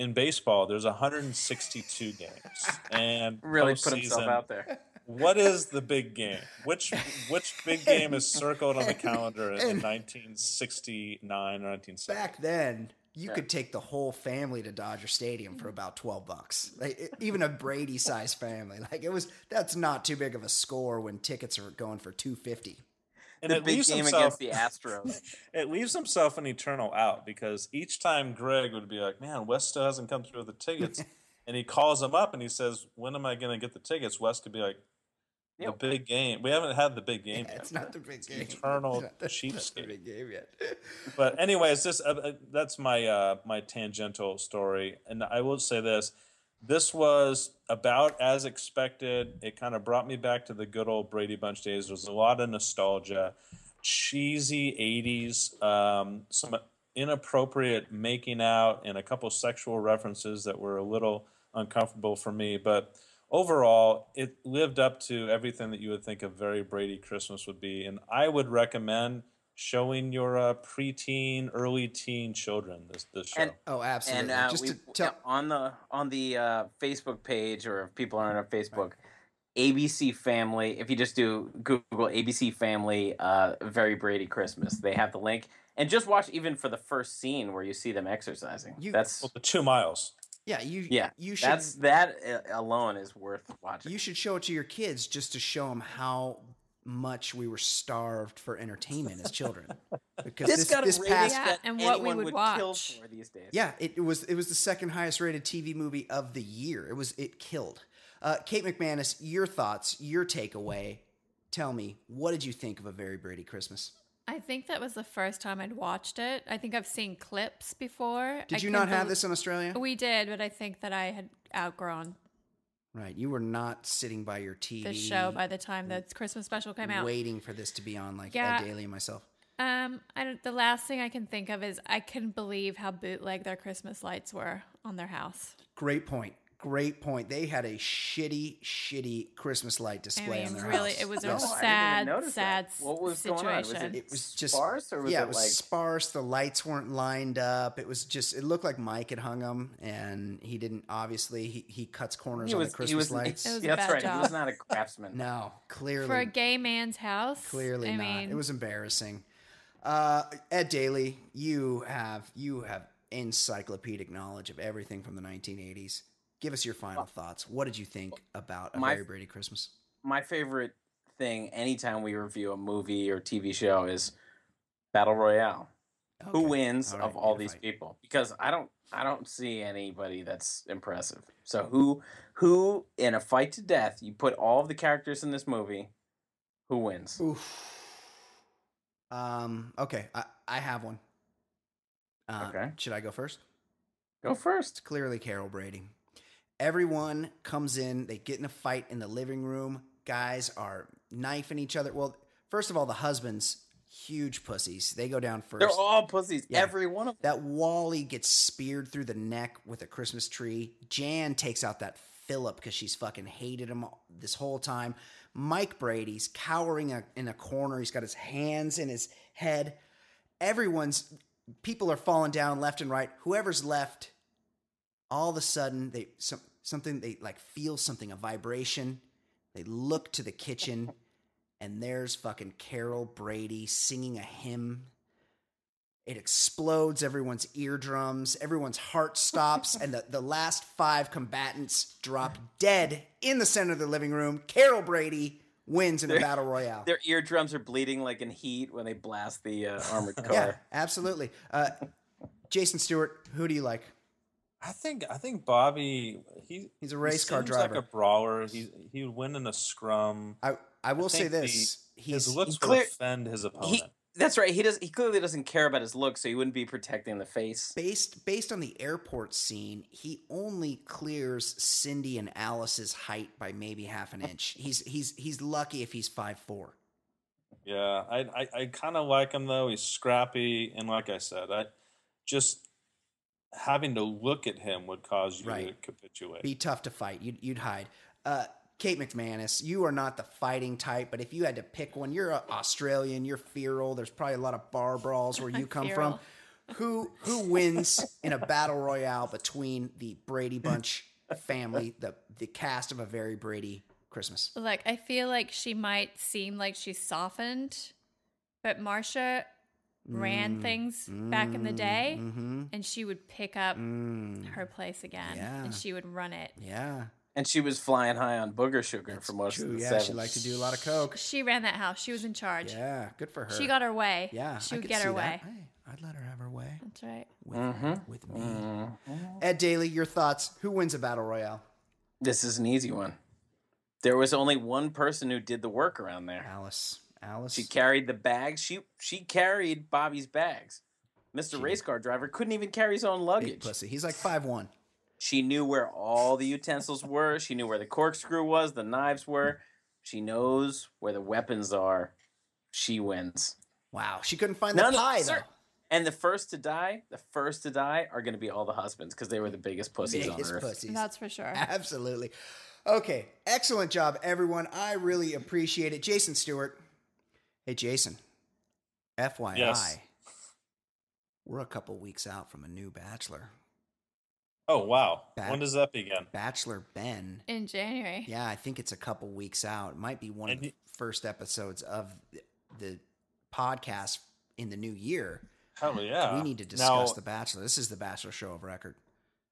in baseball, there's one hundred sixty-two games. And really put himself out there. What is the big game? Which which big game is circled on the calendar in nineteen sixty-nine or nineteen seventy? Back then. You yeah. could take the whole family to Dodger Stadium for about twelve bucks. Like, it, even a Brady-sized family. Like it was that's not too big of a score when tickets are going for two fifty. And the it big leaves game himself, against the Astros. It leaves himself an eternal out because each time Greg would be like, "Man, Wes still hasn't come through with the tickets." And he calls him up and he says, "When am I going to get the tickets?" Wes could be like, "The yep. big game. We haven't had the big game yeah, yet. It's not the big game. Eternal cheapskate. Big game yet." But anyways, this uh, that's my uh, my tangential story, and I will say this: this was about as expected. It kind of brought me back to the good old Brady Bunch days. There was a lot of nostalgia, cheesy eighties, um, some inappropriate making out and a couple sexual references that were a little uncomfortable for me. But overall, it lived up to everything that you would think a Very Brady Christmas would be. And I would recommend showing your uh, preteen, early teen children this, this show. And, oh, absolutely. And uh, Just we, to tell- on the on the uh, Facebook page, or if people aren't on Facebook, A B C Family, if you just do Google A B C Family, uh, Very Brady Christmas, they have the link. And just watch even for the first scene where you see them exercising. You, that's well, the two miles. Yeah, you. Yeah, you should. That's, that alone is worth watching. You should show it to your kids just to show them how much we were starved for entertainment as children. Because this, this, got this past yeah, and what we would, would watch. Kill for these days. Yeah, it, it was it was the second highest rated T V movie of the year. It was it killed. Uh, Kate McManus, your thoughts, your takeaway. Tell me, what did you think of A Very Brady Christmas? I think that was the first time I'd watched it. I think I've seen clips before. Did you not have this in Australia? We did, but I think that I had outgrown. Right. You were not sitting by your T V. The show by the time the Christmas special came out. Waiting for this to be on, like yeah. Ed Daly and myself. Um, I don't, the last thing I can think of is I couldn't believe how bootleg their Christmas lights were on their house. Great point. Great point. They had a shitty, shitty Christmas light display I mean, on their really, house. It was yes. a sad, oh, sad that. What was situation. Going on? Was it, it was just sparse, or was yeah, it, it was like... sparse. The lights weren't lined up. It was just. It looked like Mike had hung them, and he didn't. Obviously, he, he cuts corners he was, on the Christmas he was, lights. It was yeah, a that's bad right. Job. He was not a craftsman. No, clearly for a gay man's house. Clearly I not. Mean... It was embarrassing. Uh, Ed Daly, you have you have encyclopedic knowledge of everything from the nineteen eighties. Give us your final thoughts. What did you think about A my, Very Brady Christmas? My favorite thing anytime we review a movie or T V show is Battle Royale. Okay. Who wins all right, of all these fight. People? Because I don't I don't see anybody that's impressive. So who who in a fight to death, you put all of the characters in this movie, who wins? Oof. Um, okay, I, I have one. Uh, okay. Should I go first? Go first. It's clearly Carol Brady. Everyone comes in, they get in a fight in the living room. Guys are knifing each other. Well, first of all, the husbands, huge pussies. They go down first. They're all pussies, yeah. Every one of them. That Wally gets speared through the neck with a Christmas tree. Jan takes out that Phillip because she's fucking hated him this whole time. Mike Brady's cowering in a corner. He's got his hands in his head. Everyone's, people are falling down left and right. Whoever's left... All of a sudden, they some, something they like feel something, a vibration. They look to the kitchen, and there's fucking Carol Brady singing a hymn. It explodes everyone's eardrums, everyone's heart stops, and the, the last five combatants drop dead in the center of the living room. Carol Brady wins in their, a battle royale. Their eardrums are bleeding like in Heat when they blast the uh, armored car. Yeah, absolutely. Uh, Jason Stewart, who do you like? I think I think Bobby he he's a race he car driver. Like a brawler. He he would win in a scrum. I I will I say this: the, he's, his looks he clear, will offend his opponent. He, that's right. He does. He clearly doesn't care about his looks, so he wouldn't be protecting the face. Based based on the airport scene, he only clears Cindy and Alice's height by maybe half an inch. He's he's he's lucky if he's five foot four. Yeah, I I, I kind of like him though. He's scrappy, and like I said, I just. Having to look at him would cause you right. to capitulate. Be tough to fight. You'd, you'd hide. Uh, Kate McManus, you are not the fighting type, but if you had to pick one, you're Australian, you're feral. There's probably a lot of bar brawls where you come feral. from. Who who wins in a battle royale between the Brady Bunch family, the, the cast of A Very Brady Christmas? Look, I feel like she might seem like she's softened, but Marcia... ran things mm, back in the day, mm-hmm. and she would pick up mm, her place again, yeah. and she would run it. Yeah, and she was flying high on booger sugar That's for most true. of the yeah, seven. She liked to do a lot of coke. She ran that house. She was in charge. Yeah, good for her. She got her way. Yeah, she would get her way. Hey, I'd let her have her way. That's right. With, mm-hmm. with me, mm-hmm. Ed Daly, your thoughts? Who wins a battle royale? This is an easy one. There was only one person who did the work around there. Alice. Alice. She carried the bags. She she carried Bobby's bags. Mister She, race car driver couldn't even carry his own luggage. Big pussy. He's like five foot one. She knew where all the utensils were. She knew where the corkscrew was, the knives were. She knows where the weapons are. She wins. Wow. She couldn't find None the pie, of, though. And the first to die, the first to die are going to be all the husbands because they were the biggest pussies biggest on earth. Pussies. That's for sure. Absolutely. Okay. Excellent job, everyone. I really appreciate it. Jason Stewart. Hey, Jason. F Y I. Yes. We're a couple weeks out from a new Bachelor. Oh, wow. Ba- when does that begin? Bachelor Ben. In January. Yeah, I think it's a couple weeks out. It might be one and of the he- first episodes of the podcast in the new year. Hell yeah. We need to discuss now, The Bachelor. This is the Bachelor show of record.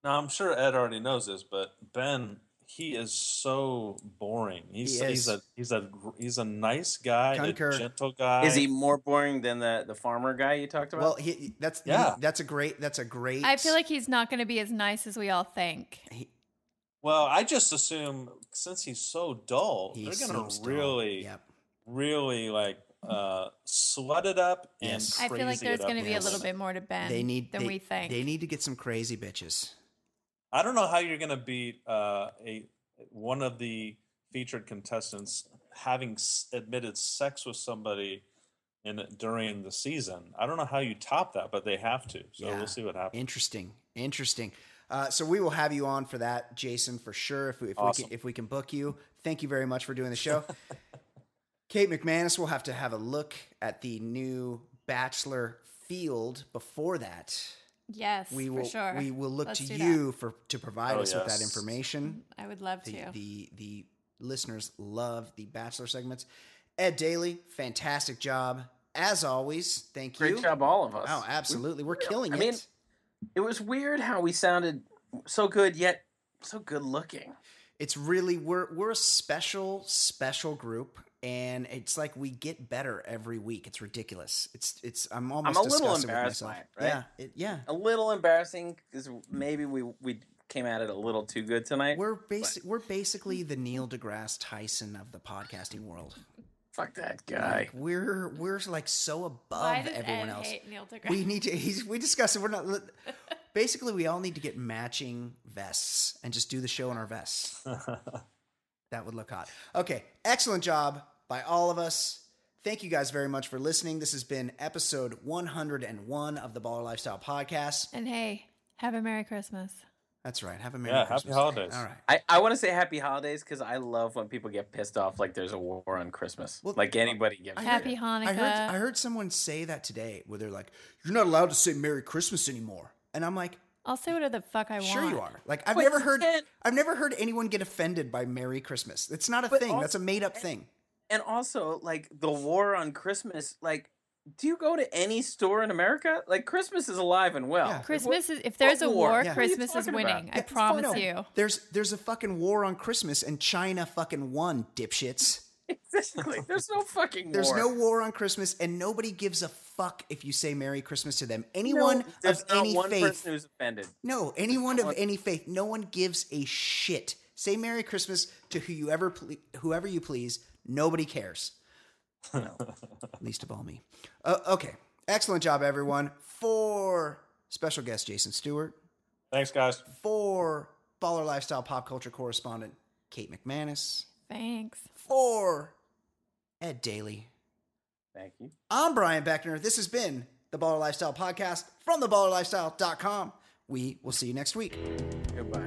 Now, I'm sure Ed already knows this, but Ben, he is so boring. He's, he he's a he's a he's a nice guy, Concur. a gentle guy. Is he more boring than the, the farmer guy you talked about? Well, he, that's yeah. he, that's a great that's a great. I feel like he's not going to be as nice as we all think. He, well, I just assume since he's so dull, he's they're going to so really, yep. really like uh, slut it up yes. and. Crazy I feel like there's going to be yes. a little bit more to Ben they need, than they, we think. They need to get some crazy bitches. I don't know how you're going to beat uh, a one of the featured contestants having s- admitted sex with somebody in during the season. I don't know how you top that, but they have to. So yeah. we'll see what happens. Interesting, interesting. Uh, so we will have you on for that, Jason, for sure. If we if, awesome. we, can, if we can book you, thank you very much for doing the show. Kate McManus will have to have a look at the new Bachelor field before that. Yes, we will, for sure. We will look Let's to you that. for to provide oh, us yes. with that information. I would love the, to. The the listeners love the Bachelor segments. Ed Daly, fantastic job. As always, thank Great you. Great job, all of us. Oh, absolutely. We, We're killing I it. I mean, it was weird how we sounded so good, yet so good looking. It's really, we're we're a special, special group, and it's like we get better every week. It's ridiculous. It's it's. I'm almost. I'm a little embarrassed by it, right? Yeah, it, yeah. A little embarrassing because maybe we, we came at it a little too good tonight. We're basic. We're basically the Neil deGrasse Tyson of the podcasting world. Fuck that guy. Like we're we're like so above Why does everyone Ed else. Hate Neil deGrasse? We need to. He's, we discuss it. We're not. Basically, we all need to get matching vests and just do the show in our vests. That would look hot. Okay, excellent job by all of us. Thank you guys very much for listening. This has been episode one hundred and one of the Baller Lifestyle Podcast. And hey, have a Merry Christmas. That's right. Have a Merry yeah, Christmas. Yeah, Happy Holidays. All right. I, I want to say Happy Holidays because I love when people get pissed off like there's a war on Christmas. Well, like anybody gets I, Happy Hanukkah. I heard, I heard someone say that today where they're like, you're not allowed to say Merry Christmas anymore. And I'm like, I'll say whatever the fuck I want. Sure you are. Like I've Wait, never heard and, I've never heard anyone get offended by Merry Christmas. It's not a thing. Also, that's a made up and, thing. And also, like the war on Christmas, like do you go to any store in America? Like Christmas is alive and well. Yeah. Christmas like, is if there's a war, war yeah. Christmas is winning. Yeah, I promise no, you. There's there's a fucking war on Christmas and China fucking won, dipshits. Exactly. There's no fucking war. There's no war on Christmas, and nobody gives a fuck if you say Merry Christmas to them. Anyone no, of any one faith. Person who's offended. No, anyone there's of one. any faith. No one gives a shit. Say Merry Christmas to whoever, whoever you please. Nobody cares. No. Least of all me. Uh, okay. Excellent job, everyone. For special guest Jason Stewart. Thanks, guys. For Baller Lifestyle Pop Culture correspondent Kate McManus. Thanks. For Ed Daly. Thank you. I'm Brian Beckner. This has been the Baller Lifestyle Podcast from the baller lifestyle dot com. We will see you next week. Goodbye.